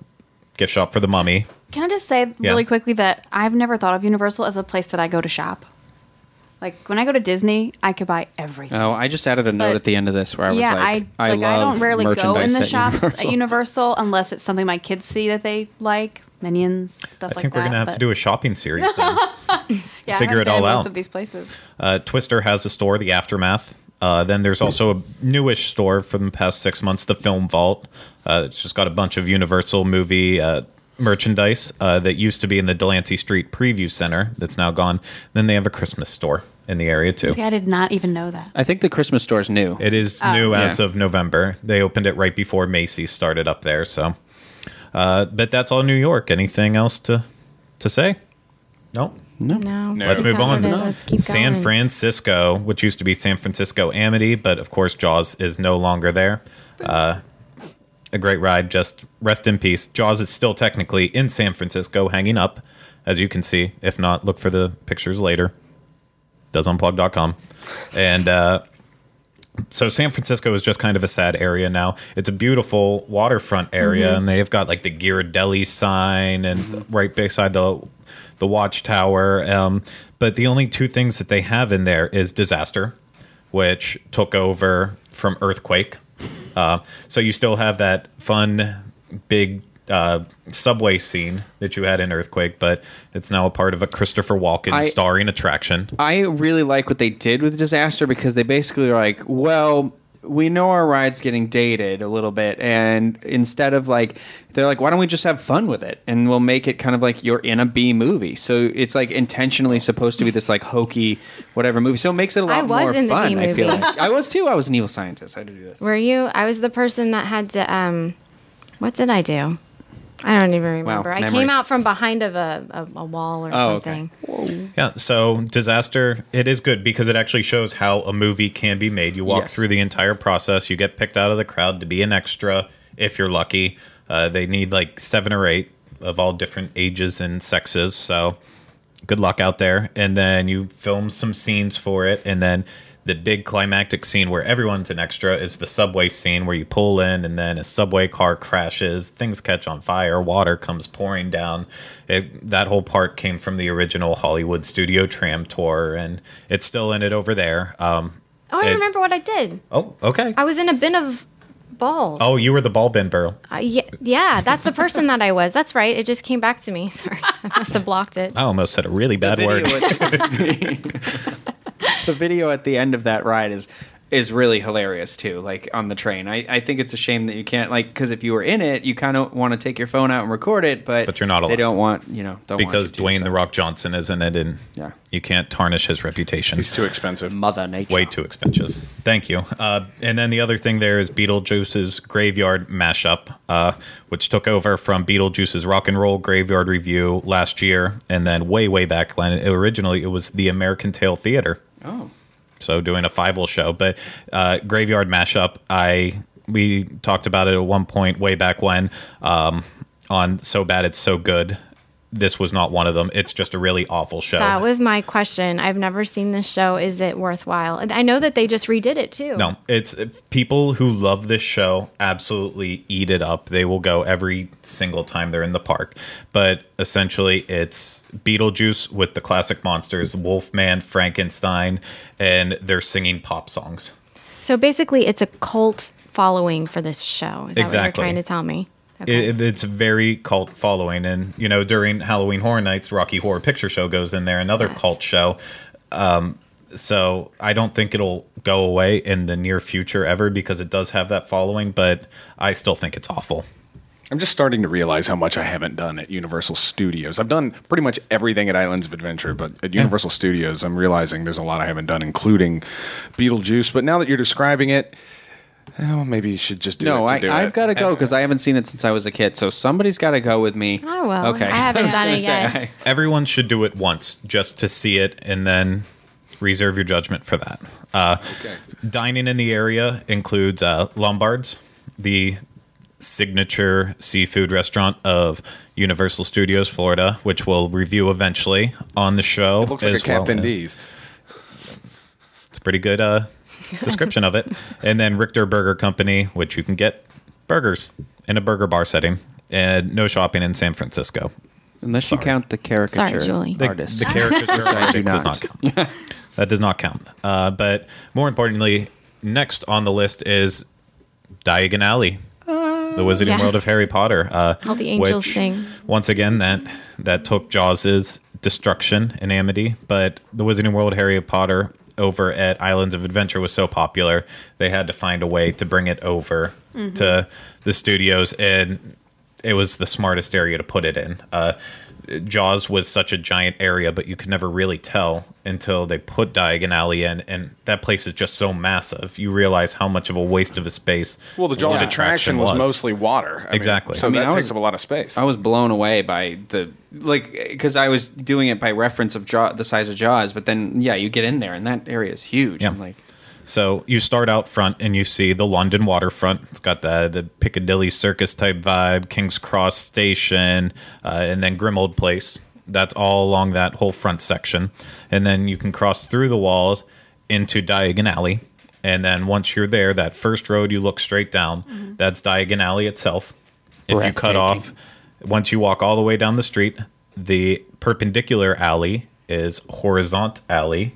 gift shop for the mummy. Can I just say yeah. really quickly that I've never thought of Universal as a place that I go to shop. Like, when I go to Disney, I could buy everything. Oh, I just added a note but, at the end of this where I was yeah, like, I, I like, love I don't rarely go in the at shops Universal. at Universal unless it's something my kids see that they like. Minions, stuff like that. I think like we're going to have but... to do a shopping series then. yeah, figure it all out. Most of these places. Uh, Twister has a store, The Aftermath. Uh, then there's also a newish store from the past six months, The Film Vault. Uh, it's just got a bunch of Universal movie uh, merchandise uh, that used to be in the Delancey Street Preview Center that's now gone. Then they have a Christmas store in the area, too. See, I did not even know that. I think the Christmas store is new. It is uh, new yeah. as of November. They opened it right before Macy's started up there. So, uh, but that's all New York. Anything else to, to say? Nope. No. no, let's move on. No. Let's keep San going. Francisco, which used to be San Francisco Amity, but of course Jaws is no longer there. Uh, a great ride, just rest in peace. Jaws is still technically in San Francisco, hanging up, as you can see. If not, look for the pictures later. does unplug dot com. And uh, so San Francisco is just kind of a sad area now. It's a beautiful waterfront area, mm-hmm. and they've got like the Ghirardelli sign and mm-hmm. right beside the the Watchtower. Um, but the only two things that they have in there is Disaster, which took over from Earthquake. Uh, so you still have that fun, big uh, subway scene that you had in Earthquake, but it's now a part of a Christopher Walken I, starring attraction. I really like what they did with Disaster because they basically are like, well... we know our ride's getting dated a little bit, and instead of like, they're like, why don't we just have fun with it? And we'll make it kind of like you're in a B movie. So it's like intentionally supposed to be this like hokey, whatever movie. So it makes it a lot I was more in fun, the B movie. I feel like. I was too. I was an evil scientist. I had to do this. Were you? I was the person that had to, um, what did I do? I don't even remember. Wow, I memories. came out from behind of a, a, a wall or oh, something. Okay. Yeah, so Disaster, it is good because it actually shows how a movie can be made. You walk yes. through the entire process. You get picked out of the crowd to be an extra if you're lucky. Uh, they need like seven or eight of all different ages and sexes. So good luck out there. And then you film some scenes for it. And then the big climactic scene where everyone's an extra is the subway scene where you pull in and then a subway car crashes, things catch on fire, water comes pouring down. It, that whole part came from the original Hollywood studio tram tour, and it's still in it over there. Um, oh, I it, remember what I did. Oh, okay. I was in a bin of balls. Oh, you were the ball bin barrel. Uh, yeah, yeah, that's the person that I was. That's right. It just came back to me. Sorry. I must have blocked it. I almost said a really bad word. The video at the end of that ride is is really hilarious too, like on the train. I, I think it's a shame that you can't, like, because if you were in it, you kind of want to take your phone out and record it, but, but you're not allowed. They don't want, you know, don't because want Dwayne to, so. The Rock Johnson is in it, and yeah. you can't tarnish his reputation. He's too expensive. Mother Nature. Way too expensive. Thank you. Uh, and then the other thing there is Beetlejuice's Graveyard Mashup, uh, which took over from Beetlejuice's Rock and Roll Graveyard Review last year, and then way, way back when, it, originally it was the American Tail Theater. Oh. So doing a five-will show, but uh, Graveyard Mashup, I we talked about it at one point way back when um, on So Bad It's So Good. This was not one of them. It's just a really awful show. That was my question. I've never seen this show. Is it worthwhile? I know that they just redid it too. No, it's people who love this show absolutely eat it up. They will go every single time they're in the park. But essentially, it's Beetlejuice with the classic monsters, Wolfman, Frankenstein, and they're singing pop songs. So basically, it's a cult following for this show. Is that exactly what you're trying to tell me? Okay. It, it's very cult following, and you know during Halloween Horror Nights, Rocky Horror Picture Show goes in there, another yes. cult show. Um, so I don't think it'll go away in the near future ever because it does have that following, but I still think it's awful. I'm just starting to realize how much I haven't done at Universal Studios. I've done pretty much everything at Islands of Adventure, but at Universal yeah. Studios, I'm realizing there's a lot I haven't done, including Beetlejuice. But now that you're describing it, Well, maybe you should just do no, it. No, I do I've got to go because I haven't seen it since I was a kid. So somebody's got to go with me. Oh well, okay. I haven't done it yet. Say, everyone should do it once just to see it, and then reserve your judgment for that. Uh, okay. Dining in the area includes uh, Lombard's, the signature seafood restaurant of Universal Studios Florida, which we'll review eventually on the show. It looks like a Captain D's. It's a pretty good uh, description of it. And then Richter Burger Company, which you can get burgers in a burger bar setting. And no shopping in San Francisco. Unless Sorry. you count the caricature Sorry, Julie. The, artist. The caricature artist does not count. That does not count. Uh, but more importantly, next on the list is Diagon Alley. The Wizarding yes. World of Harry Potter. Uh, All the angels which, sing. Once again, that that took Jaws' destruction in Amity, but the Wizarding World of Harry Potter over at Islands of Adventure was so popular, they had to find a way to bring it over mm-hmm. to the studios, and it was the smartest area to put it in. Uh, Jaws was such a giant area, but you could never really tell until they put Diagon Alley in, and that place is just so massive. You realize how much of a waste of a space. Well, the Jaws yeah. attraction was, was mostly water. I exactly. Mean, so I mean, that was, takes up a lot of space. I was blown away by the, like, because I was doing it by reference of Jaw, the size of Jaws, but then, yeah, you get in there, and that area is huge. Yeah. I'm like, so you start out front and you see the London waterfront. It's got the, the Piccadilly Circus type vibe, King's Cross Station, uh, and then Grim Old Place. That's all along that whole front section. And then you can cross through the walls into Diagon Alley. And then once you're there, that first road you look straight down, mm-hmm. that's Diagon Alley itself. If you cut off, once you walk all the way down the street, the perpendicular alley is Horizont Alley.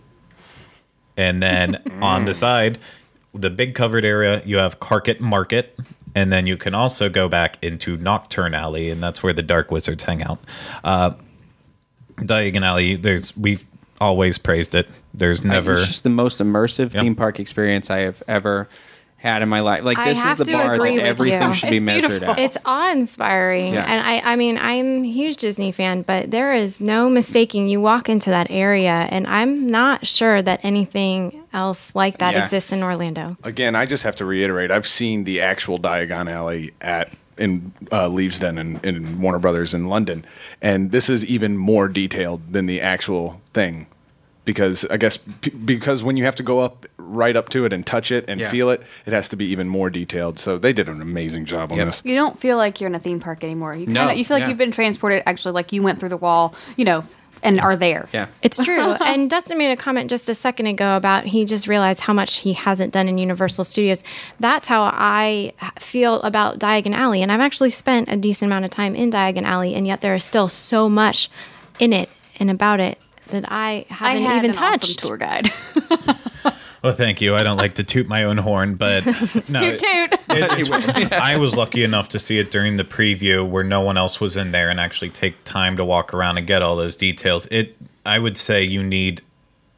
And then on the side, the big covered area, you have Carket Market. And then you can also go back into Nocturne Alley, and that's where the Dark Wizards hang out. Uh, Diagon Alley, there's, we've always praised it. There's never... It's just the most immersive yep. theme park experience I have ever had in my life. Like, this is the bar that everything you. should it's be beautiful. measured at. It's awe-inspiring. Yeah. And I, I mean, I'm a huge Disney fan, but there is no mistaking. You walk into that area, and I'm not sure that anything else like that yeah. exists in Orlando. Again, I just have to reiterate, I've seen the actual Diagon Alley at in uh, Leavesden and in, in Warner Brothers in London, and this is even more detailed than the actual thing. Because I guess p- because when you have to go up right up to it and touch it and yeah. feel it, it has to be even more detailed. So they did an amazing job on yep. this. You don't feel like you're in a theme park anymore. You kinda, no, you feel like yeah. you've been transported. Actually, like you went through the wall, you know, and yeah. are there. Yeah, it's true. And Dustin made a comment just a second ago about he just realized how much he hasn't done in Universal Studios. That's how I feel about Diagon Alley, and I've actually spent a decent amount of time in Diagon Alley, and yet there is still so much in it and about it that I haven't I even touched. Awesome tour guide. Well, thank you. I don't like to toot my own horn, but no, toot toot. It, it, I was lucky enough to see it during the preview where no one else was in there and actually take time to walk around and get all those details. It, I would say, you need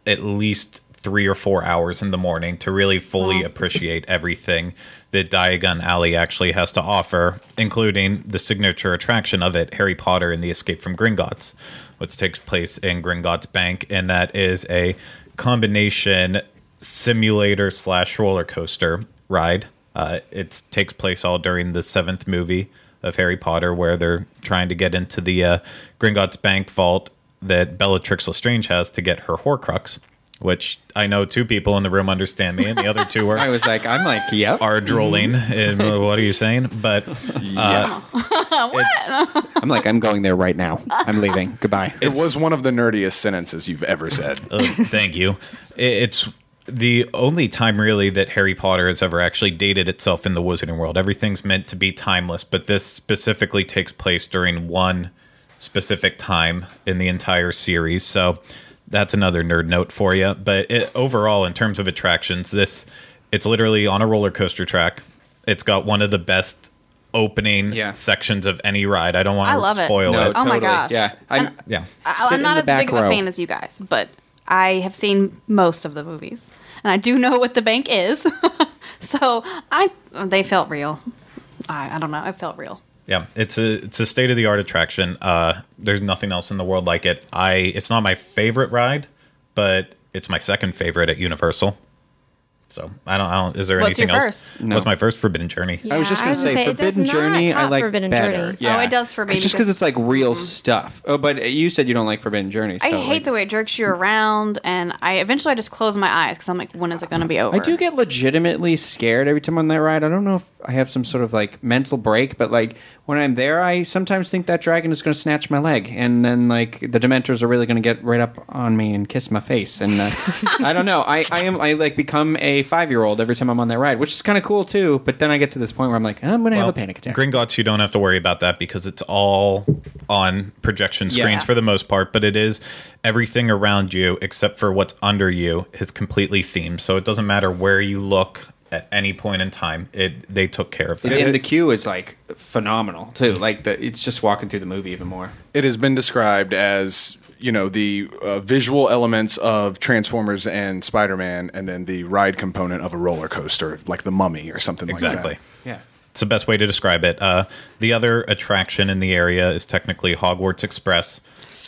at least three or four hours in the morning to really fully wow. appreciate everything that Diagon Alley actually has to offer, including the signature attraction of it, Harry Potter and the Escape from Gringotts, which takes place in Gringotts Bank, and that is a combination simulator slash roller coaster ride. Uh, it takes place all during the seventh movie of Harry Potter, where they're trying to get into the uh, Gringotts Bank vault that Bellatrix Lestrange has to get her Horcrux, which I know two people in the room understand me, and the other two are... I was like, I'm like, yep. ...are drooling, and what are you saying? But... Uh, yeah. What? I'm like, I'm going there right now. I'm leaving. Goodbye. It it's, was one of the nerdiest sentences you've ever said. Uh, thank you. It's the only time, really, that Harry Potter has ever actually dated itself in the Wizarding World. Everything's meant to be timeless, but this specifically takes place during one specific time in the entire series, so... That's another nerd note for you. But it, overall, in terms of attractions, this it's literally on a roller coaster track. It's got one of the best opening yeah. sections of any ride. I don't want I to love spoil it. No, it. Totally. Oh, my gosh. Yeah. I'm, yeah. I'm not as big row. of a fan as you guys, but I have seen most of the movies. And I do know what the bank is. So I they felt real. I, I don't know. It felt real. Yeah, it's a it's a state-of-the-art attraction. Uh, there's nothing else in the world like it. I It's not my favorite ride, but it's my second favorite at Universal. So I don't. I don't. Is there what's anything else? What's your first? No. What's my first? Forbidden Journey. Yeah, I was just gonna, was gonna say, say Forbidden Journey. I like Forbidden better. Journey. Yeah. Oh, it does for me. It's just because it's like real mm-hmm. stuff. Oh, but you said you don't like Forbidden Journey. So I hate like, the way it jerks you around, and I eventually I just close my eyes because I'm like, when is it gonna be over? I do get legitimately scared every time on that ride. I don't know if I have some sort of like mental break, but like when I'm there, I sometimes think that dragon is gonna snatch my leg, and then like the Dementors are really gonna get right up on me and kiss my face, and uh, I don't know. I I am I like become a five-year-old every time I'm on that ride, which is kind of cool too, but then I get to this point where I'm like, I'm gonna well, have a panic attack. Gringotts, you don't have to worry about that because it's all on projection screens yeah. for the most part, but it is everything around you except for what's under you is completely themed, so it doesn't matter where you look at any point in time. It they took care of that. And the queue is like phenomenal too, like the, it's just walking through the movie even more. It has been described as, you know, the uh, visual elements of Transformers and Spider-Man, and then the ride component of a roller coaster, like the Mummy or something exactly. like that. Yeah. It's the best way to describe it. Uh, the other attraction in the area is technically Hogwarts Express.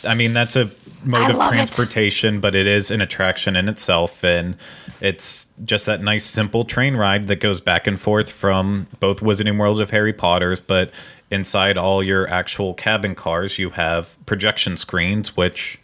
I mean, that's a mode of transportation, it. but it is an attraction in itself, and it's just that nice, simple train ride that goes back and forth from both Wizarding Worlds of Harry Potter's, but... Inside all your actual cabin cars, you have projection screens, which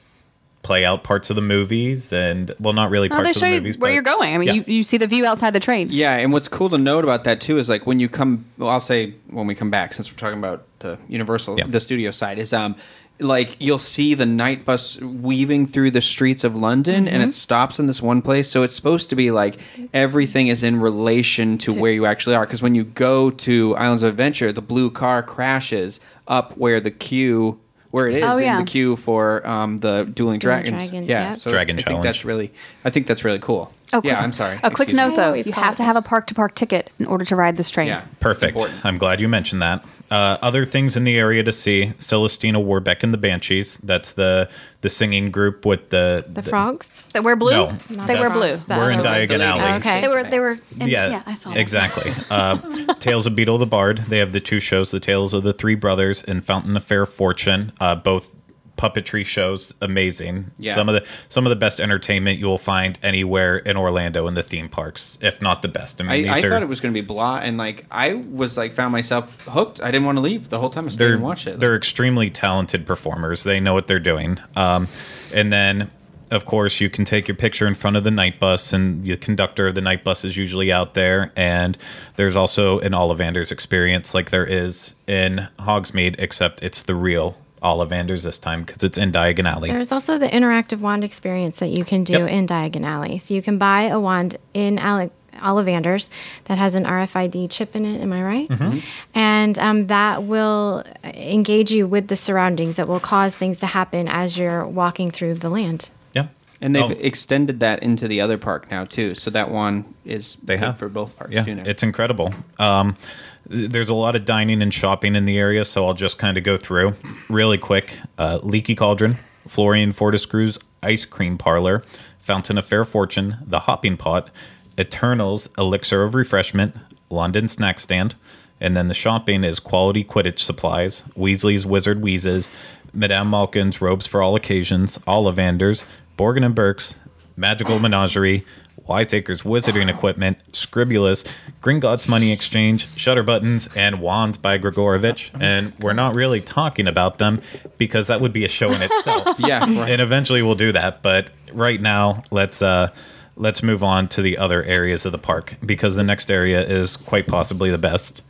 play out parts of the movies and, well, not really parts oh, of the movies. They show where but, you're going. I mean, yeah. you, you see the view outside the train. Yeah, and what's cool to note about that, too, is like when you come, well, I'll say when we come back, since we're talking about the Universal, yeah. the studio side, is um, like you'll see the night bus weaving through the streets of London mm-hmm. and it stops in this one place. So it's supposed to be like everything is in relation to, to- where you actually are. Because when you go to Islands of Adventure, the blue car crashes up where the queue... Where it is oh, yeah. in the queue for um, the Dueling Dragons. Dragons yeah, yep. so Dragon I Challenge. Think that's really, I think that's really cool. Oh, yeah, cool. I'm sorry. A quick note, me. though. You have to have a park-to-park ticket in order to ride this train. Yeah, perfect. I'm glad you mentioned that. Uh, other things in the area to see, Celestina Warbeck and the Banshees. That's the, the singing group with the... The, the frogs? That wear blue? No. They wear blue. The we're in Diagon Alley. Oh, okay. They were... They were in, yeah, yeah, I saw that. Exactly. Uh, Tales of Beetle the Bard. They have the two shows, The Tales of the Three Brothers and Fountain of Fair Fortune. Uh, both... puppetry shows, amazing. Yeah. Some of the some of the best entertainment you will find anywhere in Orlando in the theme parks, if not the best. I mean, I, these I are, thought it was going to be blah, and like I was like found myself hooked. I didn't want to leave the whole time. I stayed and watched it. They're extremely talented performers. They know what they're doing. Um, and then, of course, you can take your picture in front of the night bus, and the conductor of the night bus is usually out there. And there's also an Ollivander's experience, like there is in Hogsmeade, except it's the real Ollivander's this time because it's in Diagon Alley. There's also the interactive wand experience that you can do yep. in Diagon Alley. So you can buy a wand in Ale- Ollivander's that has an R F I D chip in it. Am I right? Mm-hmm. And um, that will engage you with the surroundings that will cause things to happen as you're walking through the land. Yeah. And they've oh. extended that into the other park now, too. So that one is they good have. for both parks. Yeah, you know. It's incredible. Um There's a lot of dining and shopping in the area, so I'll just kind of go through really quick. Uh, Leaky Cauldron, Florian Fortescue's Ice Cream Parlor, Fountain of Fair Fortune, The Hopping Pot, Eternal's Elixir of Refreshment, London Snack Stand, and then the shopping is Quality Quidditch Supplies, Weasley's Wizard Wheezes, Madame Malkin's Robes for All Occasions, Ollivander's, Borgin and Burke's, Magical Menagerie, Wiseacre's Wizarding Equipment, Scribulous, Gringotts Money Exchange, Shutter Buttons, and Wands by Grigorovich. And we're not really talking about them because that would be a show in itself. yeah, right. And eventually we'll do that. But right now, let's uh, let's move on to the other areas of the park because the next area is quite possibly the best,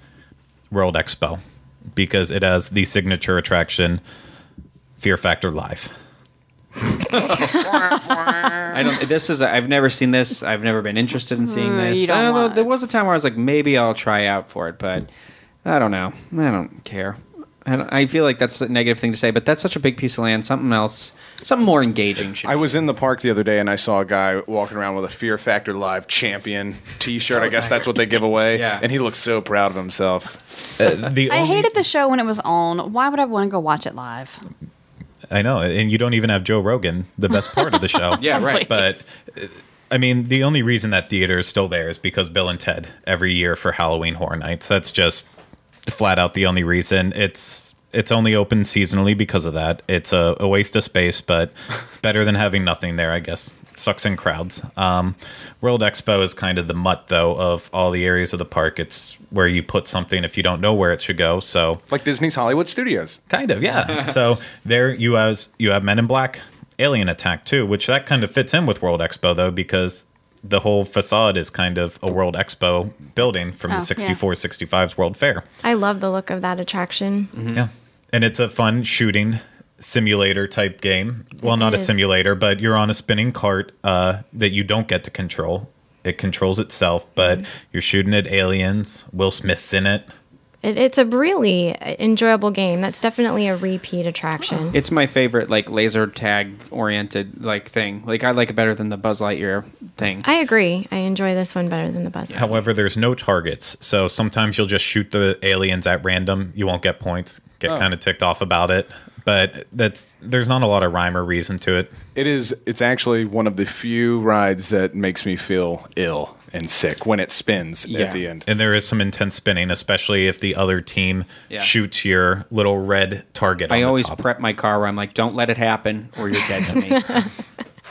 World Expo, because it has the signature attraction, Fear Factor Live. I don't. This is. I've never seen this. I've never been interested in seeing this. You don't I don't know, there was a time where I was like, maybe I'll try out for it, but I don't know. I don't care. I, don't, I feel like that's a negative thing to say, but that's such a big piece of land. Something else, something more engaging. Should I be. was in the park the other day and I saw a guy walking around with a Fear Factor Live champion T-shirt. I guess that's what they give away. yeah. And he looked so proud of himself. Uh, the I only- hated the show when it was on. Why would I want to go watch it live? I know, and you don't even have Joe Rogan, the best part of the show. yeah, right. Please. But, I mean, the only reason that theater is still there is because Bill and Ted every year for Halloween Horror Nights. That's just flat out the only reason. It's it's only open seasonally because of that. It's a, a waste of space, but it's better than having nothing there, I guess. sucks in crowds. Um, World Expo is kind of the mutt, though, of all the areas of the park. It's where you put something if you don't know where it should go. So, like Disney's Hollywood Studios. Kind of, yeah. So there you have, you have Men in Black, Alien Attack, too, which that kind of fits in with World Expo, though, because the whole facade is kind of a World Expo building from oh, the sixty-four, yeah. sixty-five's World Fair. I love the look of that attraction. Mm-hmm. Yeah. And it's a fun shooting simulator type game. Well, it not is. a simulator, but you're on a spinning cart uh, that you don't get to control. It controls itself, but mm-hmm. you're shooting at aliens. Will Smith's in it. It, it's a really enjoyable game. That's definitely a repeat attraction. It's my favorite, like, laser tag oriented like thing. Like, I like it better than the Buzz Lightyear thing. I agree. I enjoy this one better than the Buzz Lightyear. However, there's no targets, so sometimes you'll just shoot the aliens at random. You won't get points. Get oh. kind of ticked off about it. But that's there's not a lot of rhyme or reason to it. It is. It's actually one of the few rides that makes me feel ill and sick when it spins yeah. at the end. And there is some intense spinning, especially if the other team yeah. shoots your little red target I on the always top. Prep my car where I'm like, don't let it happen or you're dead to me.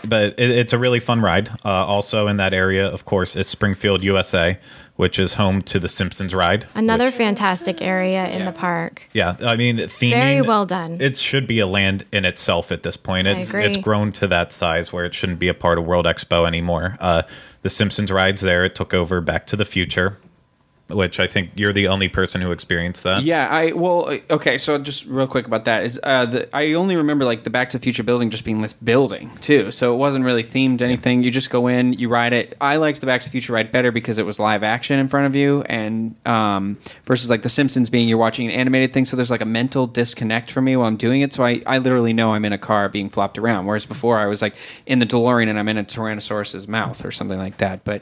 But it, it's a really fun ride. Uh, also in that area, of course, it's Springfield, U S A, which is home to the Simpsons ride. Another which, fantastic area in yeah. the park. Yeah, I mean, theming. Very well done. It should be a land in itself at this point. It's I agree. It's grown to that size where it shouldn't be a part of World Expo anymore. Uh, the Simpsons ride's there. It took over Back to the Future, which I think you're the only person who experienced that. Yeah, I well, okay, so just real quick about that is uh, the, I only remember like the Back to the Future building just being this building too, so it wasn't really themed anything. You just go in, you ride it. I liked the Back to the Future ride better because it was live action in front of you, and um, versus like the Simpsons being you're watching an animated thing, so there's like a mental disconnect for me while I'm doing it. So I, I literally know I'm in a car being flopped around, whereas before I was like in the DeLorean and I'm in a Tyrannosaurus's mouth or something like that, but.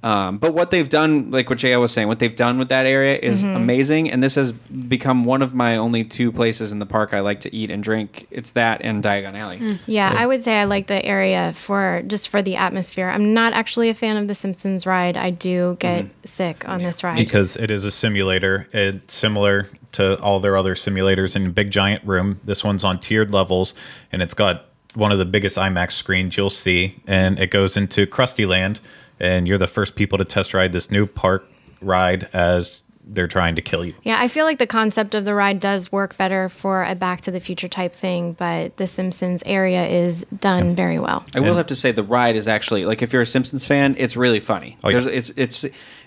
Um, but what they've done, like what Jay was saying, what they've done with that area is mm-hmm. amazing. And this has become one of my only two places in the park I like to eat and drink. It's that and Diagon Alley. Mm. Yeah, so. I would say I like the area for just for the atmosphere. I'm not actually a fan of the Simpsons ride. I do get mm-hmm. sick on yeah. this ride. Because it is a simulator. It's similar to all their other simulators in a big giant room. This one's on tiered levels, and it's got one of the biggest IMAX screens you'll see. And it goes into Krusty Land. And you're the first people to test ride this new park ride as they're trying to kill you. Yeah, I feel like the concept of the ride does work better for a Back to the Future type thing, but the Simpsons area is done yeah. very well. I will and, have to say the ride is actually, like if you're a Simpsons fan, it's really funny. Oh, yeah. It's it's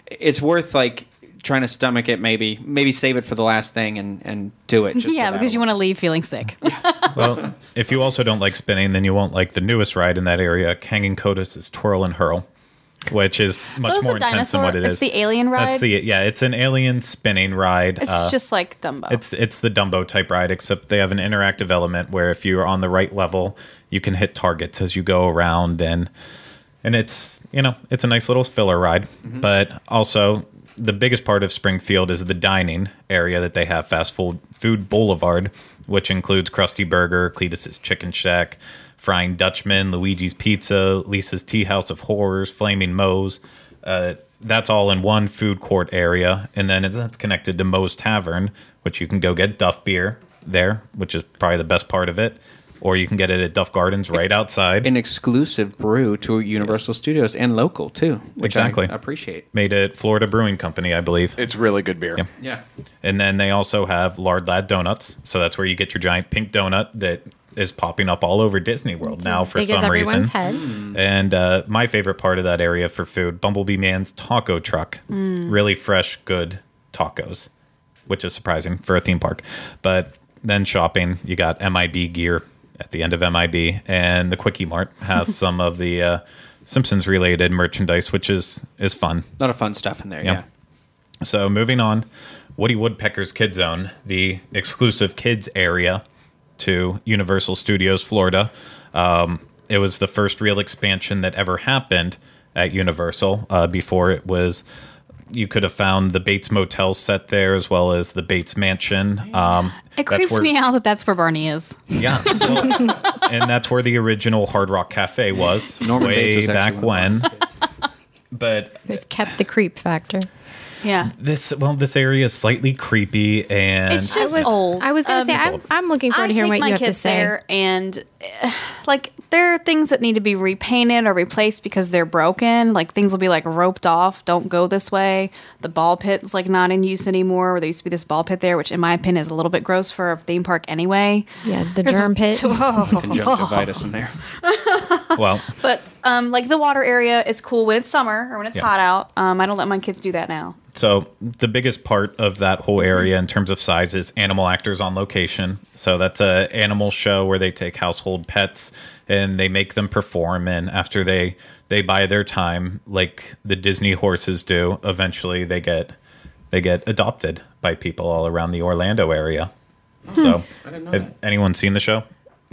it's worth like trying to stomach it maybe. Maybe save it for the last thing and, and do it. Just yeah, because one. You want to leave feeling sick. Well, if you also don't like spinning, then you won't like the newest ride in that area, Kangin Kodos's Twirl and Hurl. Which is much so more intense dinosaur, than what it is. It's the alien ride? That's the, yeah, it's an alien spinning ride. It's uh, just like Dumbo. It's it's the Dumbo type ride, except they have an interactive element where if you're on the right level, you can hit targets as you go around. And and it's, you know, it's a nice little filler ride. Mm-hmm. But also, the biggest part of Springfield is the dining area that they have, Fast Food, Food Boulevard, which includes Krusty Burger, Cletus's Chicken Shack, Frying Dutchman, Luigi's Pizza, Lisa's Tea House of Horrors, Flaming Moe's. Uh, that's all in one food court area. And then that's connected to Moe's Tavern, which you can go get Duff beer there, which is probably the best part of it. Or you can get it at Duff Gardens right outside. An exclusive brew to Universal yes. Studios and local, too, which exactly. I appreciate. Made at Florida Brewing Company, I believe. It's really good beer. Yeah. yeah. And then they also have Lard Lad Donuts. So that's where you get your giant pink donut that is popping up all over Disney World it's now for some reason. Head. And uh, my favorite part of that area for food, Bumblebee Man's Taco Truck. Mm. Really fresh, good tacos, which is surprising for a theme park. But then shopping, you got M I B gear at the end of M I B. And the Quickie Mart has some of the uh, Simpsons-related merchandise, which is, is fun. A lot of fun stuff in there, yeah. yeah. So moving on, Woody Woodpecker's Kid Zone, the exclusive kids area to Universal Studios Florida. Um, it was the first real expansion that ever happened at Universal. Uh, before it was, you could have found the Bates Motel set there as well as the Bates Mansion. Um, it creeps where, me out that that's where Barney is. Yeah. Well, and that's where the original Hard Rock Cafe was Norman way was back when. But they've kept the creep factor. Yeah. This well, this area is slightly creepy and it's just I was, old. I was gonna um, say I'm I'm looking forward I to hearing what my you have kids to say. There and uh, like there are things that need to be repainted or replaced because they're broken. Like, things will be, like, roped off. Don't go this way. The ball pit's, like, not in use anymore. Where there used to be this ball pit there, which, in my opinion, is a little bit gross for a theme park anyway. Yeah, the There's germ pit. Oh. Conjunctivitis in there. Well. But, um, like, the water area is cool when it's summer or when it's yeah. hot out. Um, I don't let my kids do that now. So the biggest part of that whole area in terms of size is animal actors on location. So that's an animal show where they take household pets and they make them perform. And after they, they buy their time, like the Disney horses do, eventually they get they get adopted by people all around the Orlando area. Hmm. So have anyone seen the show?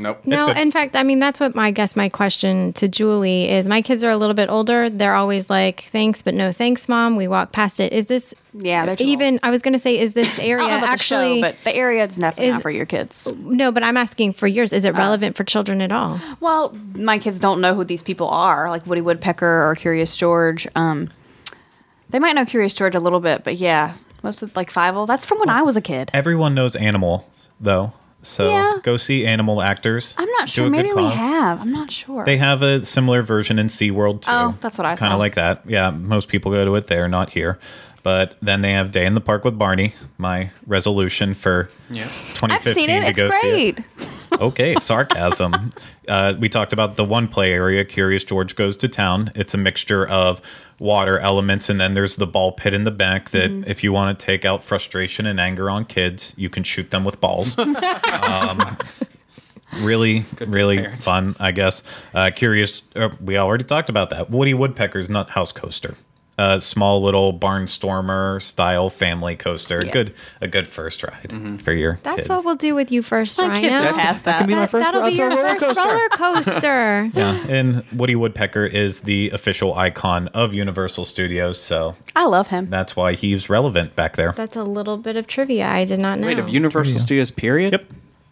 Nope. No, in fact, I mean, that's what my I guess my question to Julie is. My kids are a little bit older. They're always like, thanks, but no thanks, Mom. We walk past it. Is this yeah? They're even old. I was going to say, is this area I don't know about actually? The show, but the area is definitely not for your kids. No, but I'm asking for yours. Is it uh, relevant for children at all? Well, my kids don't know who these people are, like Woody Woodpecker or Curious George. Um, they might know Curious George a little bit, but yeah, most of like Fievel. That's from when well, I was a kid. Everyone knows Animal, though. So yeah. Go see Animal Actors. I'm not sure. Maybe we have. I'm not sure. They have a similar version in SeaWorld, too. Oh, that's what I saw. Kind of like that. Yeah, most people go to it there, not here. But then they have Day in the Park with Barney, my resolution for yeah. twenty fifteen I've seen it. to it's go great. see it. Okay, sarcasm. uh, we talked about the one play area, Curious George Goes to Town. It's a mixture of water elements, and then there's the ball pit in the back that mm-hmm. if you want to take out frustration and anger on kids, you can shoot them with balls. um, really, Good really fun, I guess. Uh, curious, uh, we already talked about that. Woody Woodpecker's Nut House Coaster. A small little barnstormer style family coaster. Yeah. Good, a good first ride mm-hmm. for your. That's kids. What we'll do with you first, my Rhino. Kids past that. That can be that, my first that'll be your roller first roller coaster. Yeah, and Woody Woodpecker is the official icon of Universal Studios, so I love him. That's why he's relevant back there. That's a little bit of trivia I did not know. Wait, of Universal trivia. Studios, period. Yep.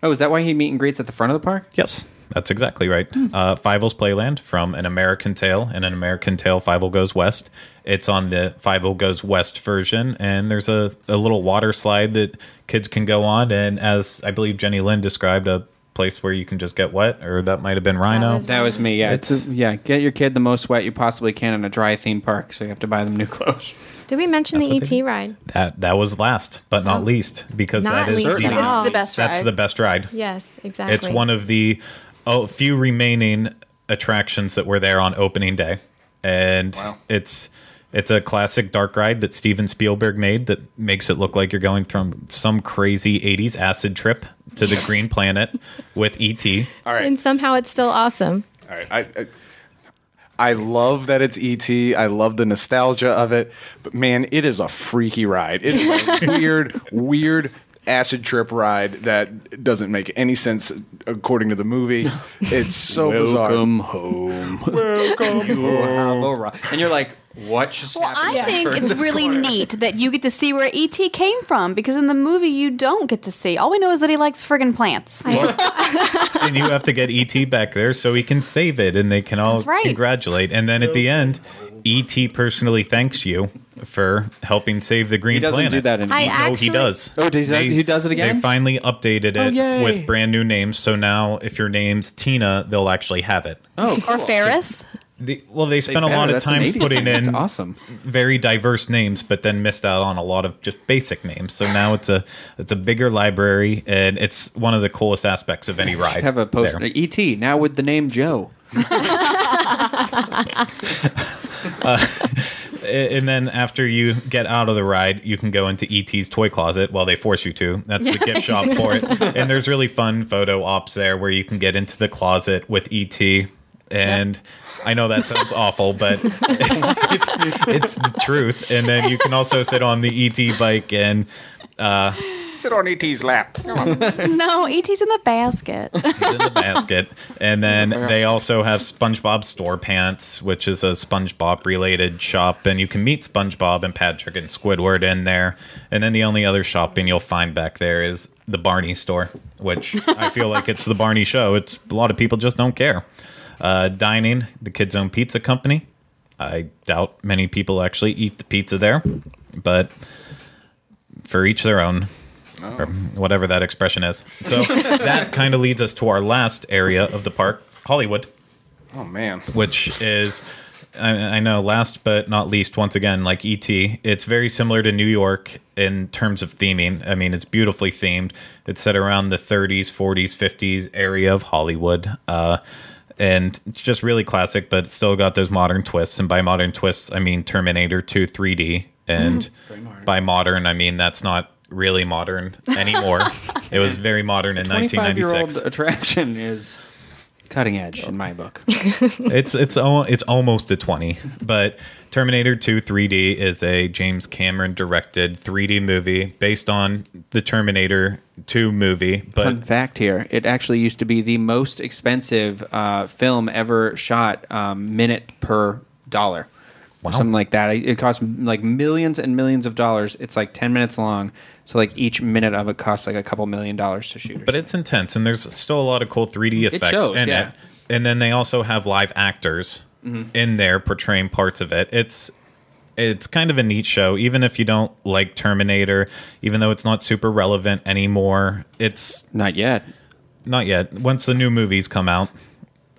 Oh, is that why he meet and greets at the front of the park? Yes. That's exactly right. Mm. Uh, Fievel's Playland from An American Tale. In An American Tale, Fievel Goes West. It's on the Fievel Goes West version, and there's a, a little water slide that kids can go on. And as I believe Jenny Lynn described, a place where you can just get wet, or that might have been Rhino. That was, that was me, yeah. It's a, yeah. Get your kid the most wet you possibly can in a dry theme park, so you have to buy them new clothes. Did we mention That's the E T ride? That that was last, but not oh. least, because not that is least the, it's the best ride. That's the best ride. Yes, exactly. It's one of the... Oh, few remaining attractions that were there on opening day. And wow. it's it's a classic dark ride that Steven Spielberg made that makes it look like you're going from some crazy eighties acid trip to the yes. Green Planet with E T. All right. And somehow it's still awesome. All right. I, I I love that it's E T. I love the nostalgia of it. But, man, it is a freaky ride. It is a weird, weird acid trip ride that doesn't make any sense according to the movie. It's so Welcome bizarre. Welcome home. Welcome you home. Have a and you're like, what just well, happened? Well, I think it's really corner? neat that you get to see where E T came from, because in the movie you don't get to see. All we know is that he likes friggin' plants. And you have to get E T back there so he can save it, and they can all right. congratulate. And then at the end, E T personally thanks you for helping save the Green Planet. He doesn't planet. do that anymore. I no, actually, he does. Oh, does they, he does it again? They finally updated it oh, with brand new names, so now if your name's Tina, they'll actually have it. Oh, cool. Or Ferris? The, well, they spent they a lot of time putting in awesome. very diverse names, but then missed out on a lot of just basic names. So now it's a it's a bigger library, and it's one of the coolest aspects of any ride. I should have a poster. E T, now with the name Joe. uh, and then after you get out of the ride, you can go into E T's toy closet. Well, they force you to. That's the gift shop for it. And there's really fun photo ops there where you can get into the closet with E T. And I know that sounds awful, but it's, it's the truth. And then you can also sit on the E T bike and... Uh, sit on E T's lap. No, E T's in the basket. He's in the basket. And then they also have SpongeBob Store Pants, which is a SpongeBob-related shop. And you can meet SpongeBob and Patrick and Squidward in there. And then the only other shopping you'll find back there is the Barney store, which I feel like it's the Barney show. It's a lot of people just don't care. Uh, dining, the Kids Own Pizza Company. I doubt many people actually eat the pizza there, but for each their own. Oh. Or whatever that expression is. So that kind of leads us to our last area of the park, Hollywood Oh, man. Which is, I, I know, last but not least, once again, like E T, it's very similar to New York in terms of theming. I mean, it's beautifully themed. It's set around the thirties, forties, fifties area of Hollywood. Uh, and it's just really classic, but it's still got those modern twists. And by modern twists, I mean Terminator two three D. And modern. By modern, I mean that's not really modern anymore. It was very modern in nineteen ninety-six. twenty-five-year-old attraction is... cutting edge in my book. it's it's it's almost a twenty, but Terminator two three D is a James Cameron directed three D movie based on the Terminator two movie. But fun fact here, it actually used to be the most expensive uh, film ever shot, um, minute per dollar. Wow. Or something like that. It cost like millions and millions of dollars. It's like ten minutes long. So, like, each minute of it costs, like, a couple million dollars to shoot. But it's intense, and there's still a lot of cool three D effects it shows, in yeah. it. And then they also have live actors mm-hmm. in there portraying parts of it. It's it's kind of a neat show, even if you don't like Terminator, even though it's not super relevant anymore. It's Not yet. Not yet. Once the new movies come out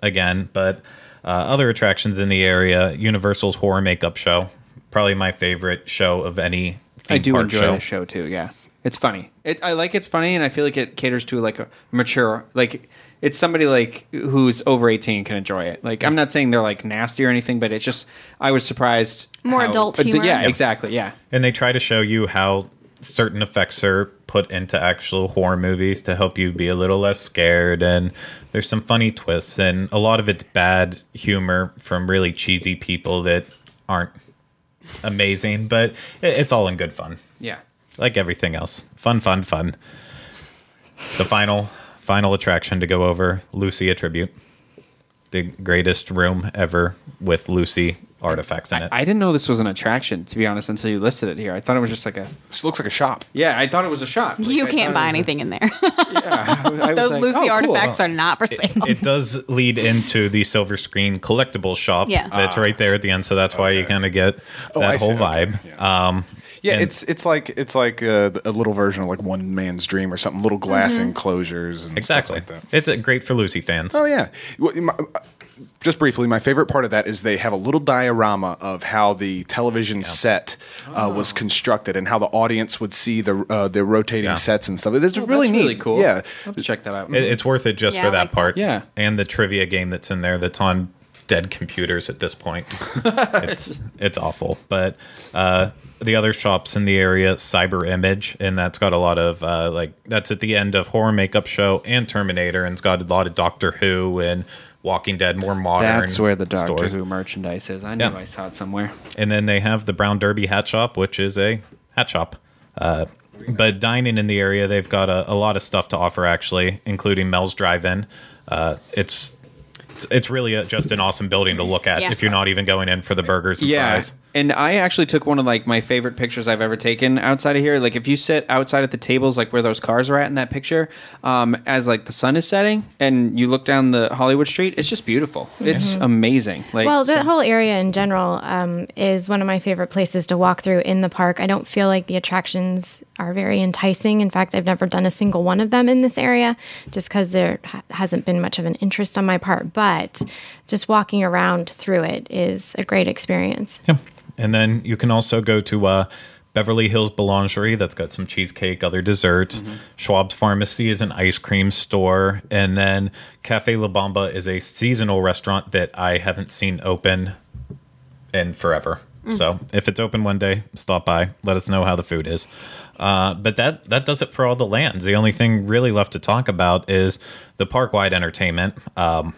again. But uh, other attractions in the area, Universal's Horror Makeup Show, probably my favorite show of any I do enjoy show. the show, too, yeah. It's funny. It, I like it's funny, and I feel like it caters to, like, a mature... Like, it's somebody, like, who's over eighteen can enjoy it. Like, I'm not saying they're, like, nasty or anything, but it's just... I was surprised... More how, adult humor. Uh, yeah, yeah, exactly, yeah. And they try to show you how certain effects are put into actual horror movies to help you be a little less scared, and there's some funny twists, and a lot of it's bad humor from really cheesy people that aren't amazing, but it, it's all in good fun. Yeah. Like everything else. Fun, fun, fun. The final final attraction to go over, Lucy a Tribute. The greatest room ever with Lucy artifacts in it. I, I didn't know this was an attraction, to be honest, until you listed it here. I thought it was just like a... This looks like a shop. Yeah, I thought it was a shop. Like, you I can't buy anything a, in there. Yeah. I was, I Those like, Lucy oh, artifacts cool. are not for sale. It, it does lead into the silver screen collectible shop yeah. that's ah. right there at the end, so that's okay. why you kind of get oh, that I whole see. vibe. Okay. Yeah. Um, Yeah, and it's it's like it's like a, a little version of like One Man's Dream or something. Little glass mm-hmm. enclosures and exactly. stuff like that. It's a great for Lucy fans. Oh yeah. Just briefly, my favorite part of that is they have a little diorama of how the television yeah. set uh, oh. was constructed and how the audience would see the uh, the rotating yeah. sets and stuff. It's oh, really neat. Really cool. Yeah, I'll have to check that out. It, it's worth it just yeah, for that like part. That. Yeah, and the trivia game that's in there that's on dead computers at this point. it's it's awful, but. Uh, The other shops in the area, Cyber Image, and that's got a lot of, uh, like, that's at the end of Horror Makeup Show and Terminator, and it's got a lot of Doctor Who and Walking Dead, more modern That's where the Doctor stores. Who merchandise is. I knew yeah. I saw it somewhere. And then they have the Brown Derby Hat Shop, which is a hat shop. Uh, but dining in the area, they've got a, a lot of stuff to offer, actually, including Mel's Drive-In. Uh, it's... It's really a, just an awesome building to look at yeah. if you're not even going in for the burgers and yeah. fries. And I actually took one of like my favorite pictures I've ever taken outside of here. Like if you sit outside at the tables, like where those cars are at in that picture, um, as like the sun is setting and you look down the Hollywood street, it's just beautiful. It's mm-hmm. amazing. Like, well, that so. whole area in general um, is one of my favorite places to walk through in the park. I don't feel like the attractions are very enticing. In fact, I've never done a single one of them in this area just because there ha- hasn't been much of an interest on my part. But But just walking around through it is a great experience. Yeah. And then you can also go to uh, Beverly Hills Boulangerie. That's got some cheesecake, other desserts. Mm-hmm. Schwab's Pharmacy is an ice cream store. And then Cafe La Bamba is a seasonal restaurant that I haven't seen open in forever. Mm-hmm. So if it's open one day, stop by. Let us know how the food is. Uh, but that, that does it for all the lands. The only thing really left to talk about is the park-wide entertainment. Um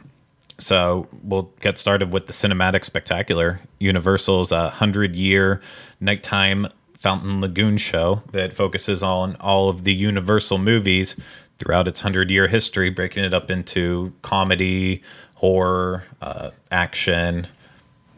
So we'll get started with the Cinematic Spectacular, Universal's hundred-year nighttime Fountain Lagoon show that focuses on all of the Universal movies throughout its hundred-year history, breaking it up into comedy, horror, uh, action.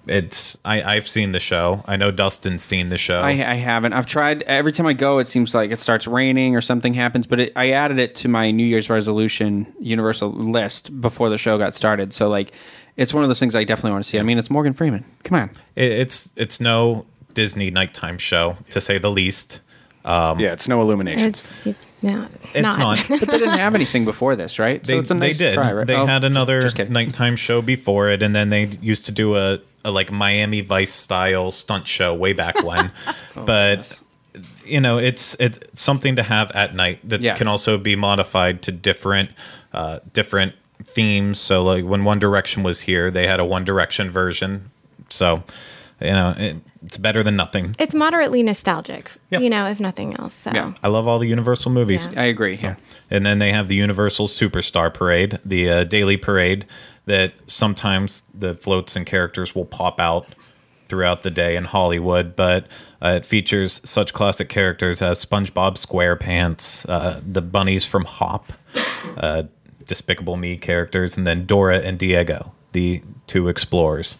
It's I, I've seen the show. I know Dustin's seen the show. I, I haven't. I've tried. Every time I go, it seems like it starts raining or something happens. But it, I added it to my New Year's resolution Universal list before the show got started. So like, it's one of those things I definitely want to see. I mean, it's Morgan Freeman. Come on. It, it's it's no Disney nighttime show to say the least. Um, yeah, it's no Illuminations. It's, No, it's not. not. But they didn't have anything before this, right? They, so it's a nice they did. Try, right? They oh, had another nighttime show before it, and then they used to do a, a like Miami Vice style stunt show way back when. oh, but yes. you know, it's it's something to have at night that yeah. can also be modified to different uh, different themes. So like when One Direction was here, they had a One Direction version. So you know. It, It's better than nothing. It's moderately nostalgic, yeah. you know, if nothing else. So. Yeah. I love all the Universal movies. Yeah. I agree. So, yeah. And then they have the Universal Superstar Parade, the uh, daily parade that sometimes the floats and characters will pop out throughout the day in Hollywood. But uh, it features such classic characters as SpongeBob SquarePants, uh, the bunnies from Hop, uh, Despicable Me characters, and then Dora and Diego, the two explorers.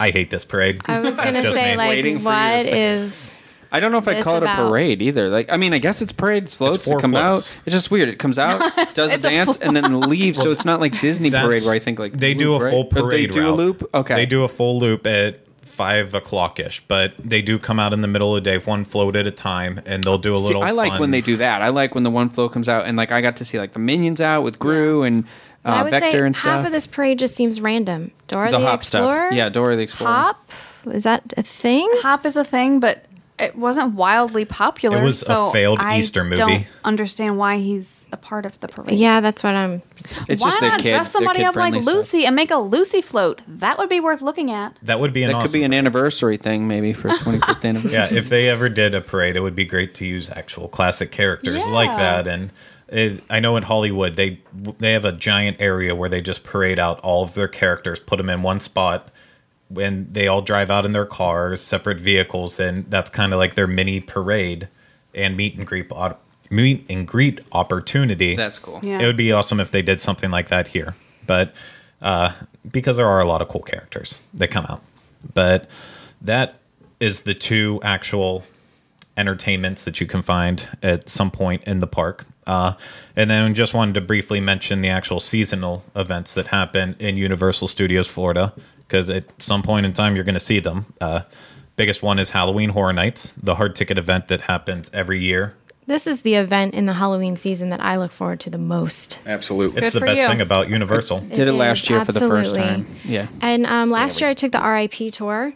I hate this parade. I was going to say, like, Waiting what is I don't know if I call it about? a parade either. Like, I mean, I guess it's parades, floats, it's it come floats. out. It's just weird. It comes out, does a dance, and then leaves. So it's not like Disney That's, parade where I think, like, they loop, do a right? full parade. But they do route. a loop? Okay. They do a full loop at five o'clock-ish, but they do come out in the middle of the day, one float at a time, and they'll do a see, little I like fun. when they do that. I like when the one float comes out, and, like, I got to see, like, the Minions out with Gru and... Uh, I would Vector say and stuff. half of this parade just seems random. Dora the, the Hop Explorer? Stuff. Yeah, Dora the Explorer. Hop? Is that a thing? Hop is a thing, but it wasn't wildly popular. It was so a failed I Easter movie. I don't understand why he's a part of the parade. Yeah, that's what I'm... It's why just not kid, dress somebody up like Lucy stuff. and make a Lucy float? That would be worth looking at. That would be an That awesome could be an anniversary parade. thing, maybe, for twenty-fifth anniversary. Yeah, if they ever did a parade, it would be great to use actual classic characters yeah. like that and... It, I know in Hollywood, they they have a giant area where they just parade out all of their characters, put them in one spot, and they all drive out in their cars, separate vehicles, and that's kind of like their mini parade and meet and greet op- meet and greet opportunity. That's cool. Yeah. It would be awesome if they did something like that here, but uh, because there are a lot of cool characters that come out. But that is the two actual entertainments that you can find at some point in the park. Uh, and then just wanted to briefly mention the actual seasonal events that happen in Universal Studios Florida, because at some point in time you're going to see them. Uh, biggest one is Halloween Horror Nights, the hard ticket event that happens every year. This is the event in the Halloween season that I look forward to the most. Absolutely. It's Good the best you. thing about Universal. It Did it last year absolutely. for the first time. Yeah. And um, last year I took the R I P tour.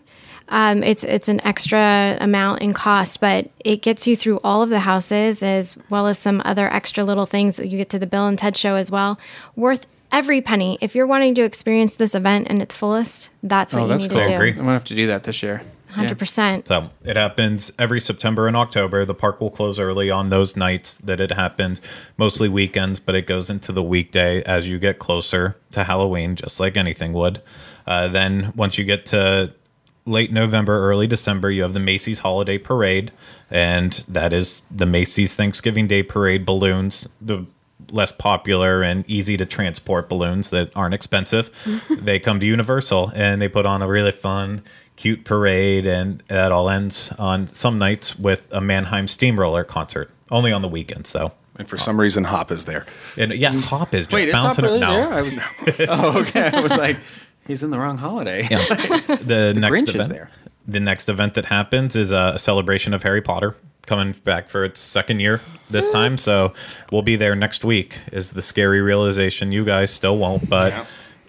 Um, it's it's an extra amount in cost, but it gets you through all of the houses as well as some other extra little things. You get to the Bill and Ted show as well. Worth every penny. If you're wanting to experience this event in its fullest, that's what oh, you that's need cool. to do. I agree. I'm going to have to do that this year. one hundred percent. Yeah. So it happens every September and October. The park will close early on those nights that it happens, mostly weekends, but it goes into the weekday as you get closer to Halloween, just like anything would. Uh, then once you get to... late November, early December, you have the Macy's Holiday Parade, and that is the Macy's Thanksgiving Day Parade balloons, the less popular and easy to transport balloons that aren't expensive. They come to Universal, and they put on a really fun, cute parade, and that all ends on some nights with a Mannheim Steamroller concert, only on the weekends, though. And for some reason, Hop is there. And yeah, Hop is just Wait, bouncing is Hop really up. No. There? I was, oh, okay. I was like... He's in the wrong holiday. Yeah. The, the next Grinch event, is there. The next event that happens is a celebration of Harry Potter coming back for its second year this Oops. time. So we'll be there next week is the scary realization. You guys still won't, but yeah.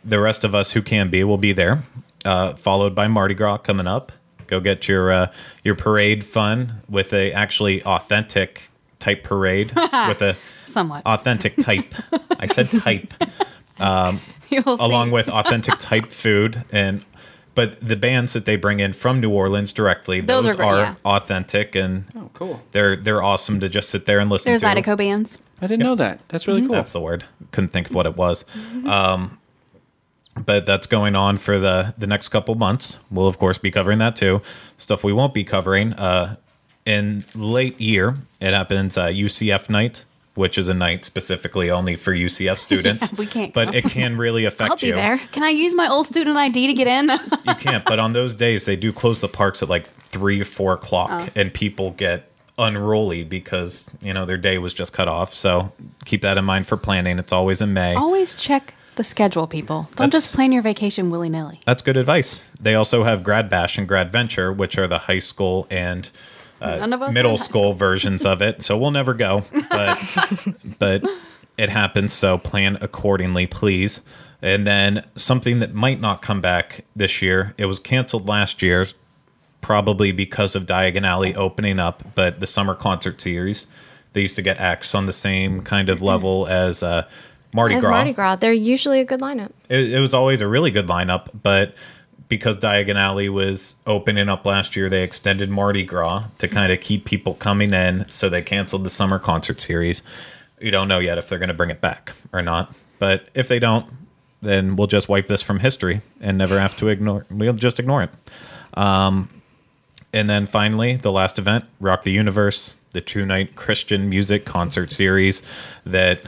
the rest of us who can be will be there. Uh, followed by Mardi Gras coming up. Go get your uh, your parade fun with a actually authentic type parade with a somewhat authentic type. I said type. Um, along with authentic type food, and but the bands that they bring in from New Orleans directly, those, those are, are yeah. authentic, and oh, cool. they're they're awesome to just sit there and listen There's to. There's Zydeco bands. I didn't yep. know that. That's really mm-hmm. cool. That's the word. Couldn't think of what it was. Mm-hmm. Um, but that's going on for the, the next couple months. We'll, of course, be covering that, too. Stuff we won't be covering. Uh, in late year, it happens uh, U C F night, which is a night specifically only for U C F students. Yeah, we can't But go. It can really affect I'll be you. There. Can I use my old student I D to get in? You can't, but on those days, they do close the parks at like three or four o'clock, oh. and people get unruly because, you know, their day was just cut off. So keep that in mind for planning. It's always in May. Always check the schedule, people. Don't that's, just plan your vacation willy-nilly. That's good advice. They also have Grad Bash and Grad Venture, which are the high school and uh, middle school versions of it. So we'll never go, but but it happens. So plan accordingly, please. And then something that might not come back this year. It was canceled last year, probably because of Diagon Alley opening up, but the summer concert series, they used to get acts on the same kind of level as uh, Mardi Gras. Mardi Gras. They're usually a good lineup. It, it was always a really good lineup, but because Diagon Alley was opening up last year, they extended Mardi Gras to kind of keep people coming in, so they canceled the summer concert series. We don't know yet if they're going to bring it back or not, but if they don't, then we'll just wipe this from history and never have to ignore. We'll just ignore it. Um, and then finally, the last event, Rock the Universe, the two-night Christian music concert series that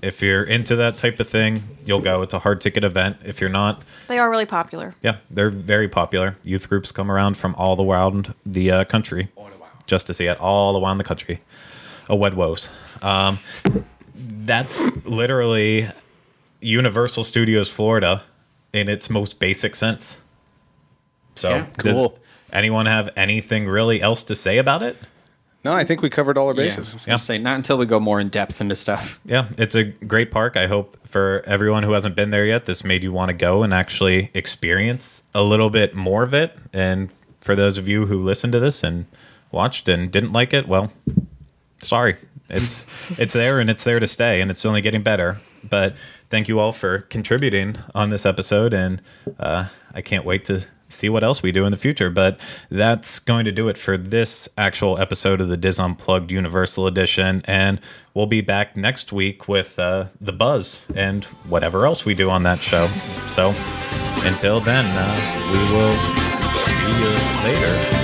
if you're into that type of thing, you'll go. It's a hard-ticket event. If you're not... They are really popular. Yeah, they're very popular. Youth groups come around from all around the uh, country all around. Just to see it all around the country. Oh, wed woes. Um, that's literally... Universal Studios Florida in its most basic sense. So yeah, cool. Does anyone have anything really else to say about it? No, I think we covered all our bases. Yeah, I was gonna say, not until we go more in depth into stuff. Yeah, it's a great park. I hope for everyone who hasn't been there yet, this made you want to go and actually experience a little bit more of it. And for those of you who listened to this and watched and didn't like it, well, sorry. It's it's there and it's there to stay, and it's only getting better. But thank you all for contributing on this episode, and uh, I can't wait to see what else we do in the future. But that's going to do it for this actual episode of the Diz Unplugged Universal Edition, and we'll be back next week with uh, The Buzz and whatever else we do on that show. So until then, uh, we will see you later.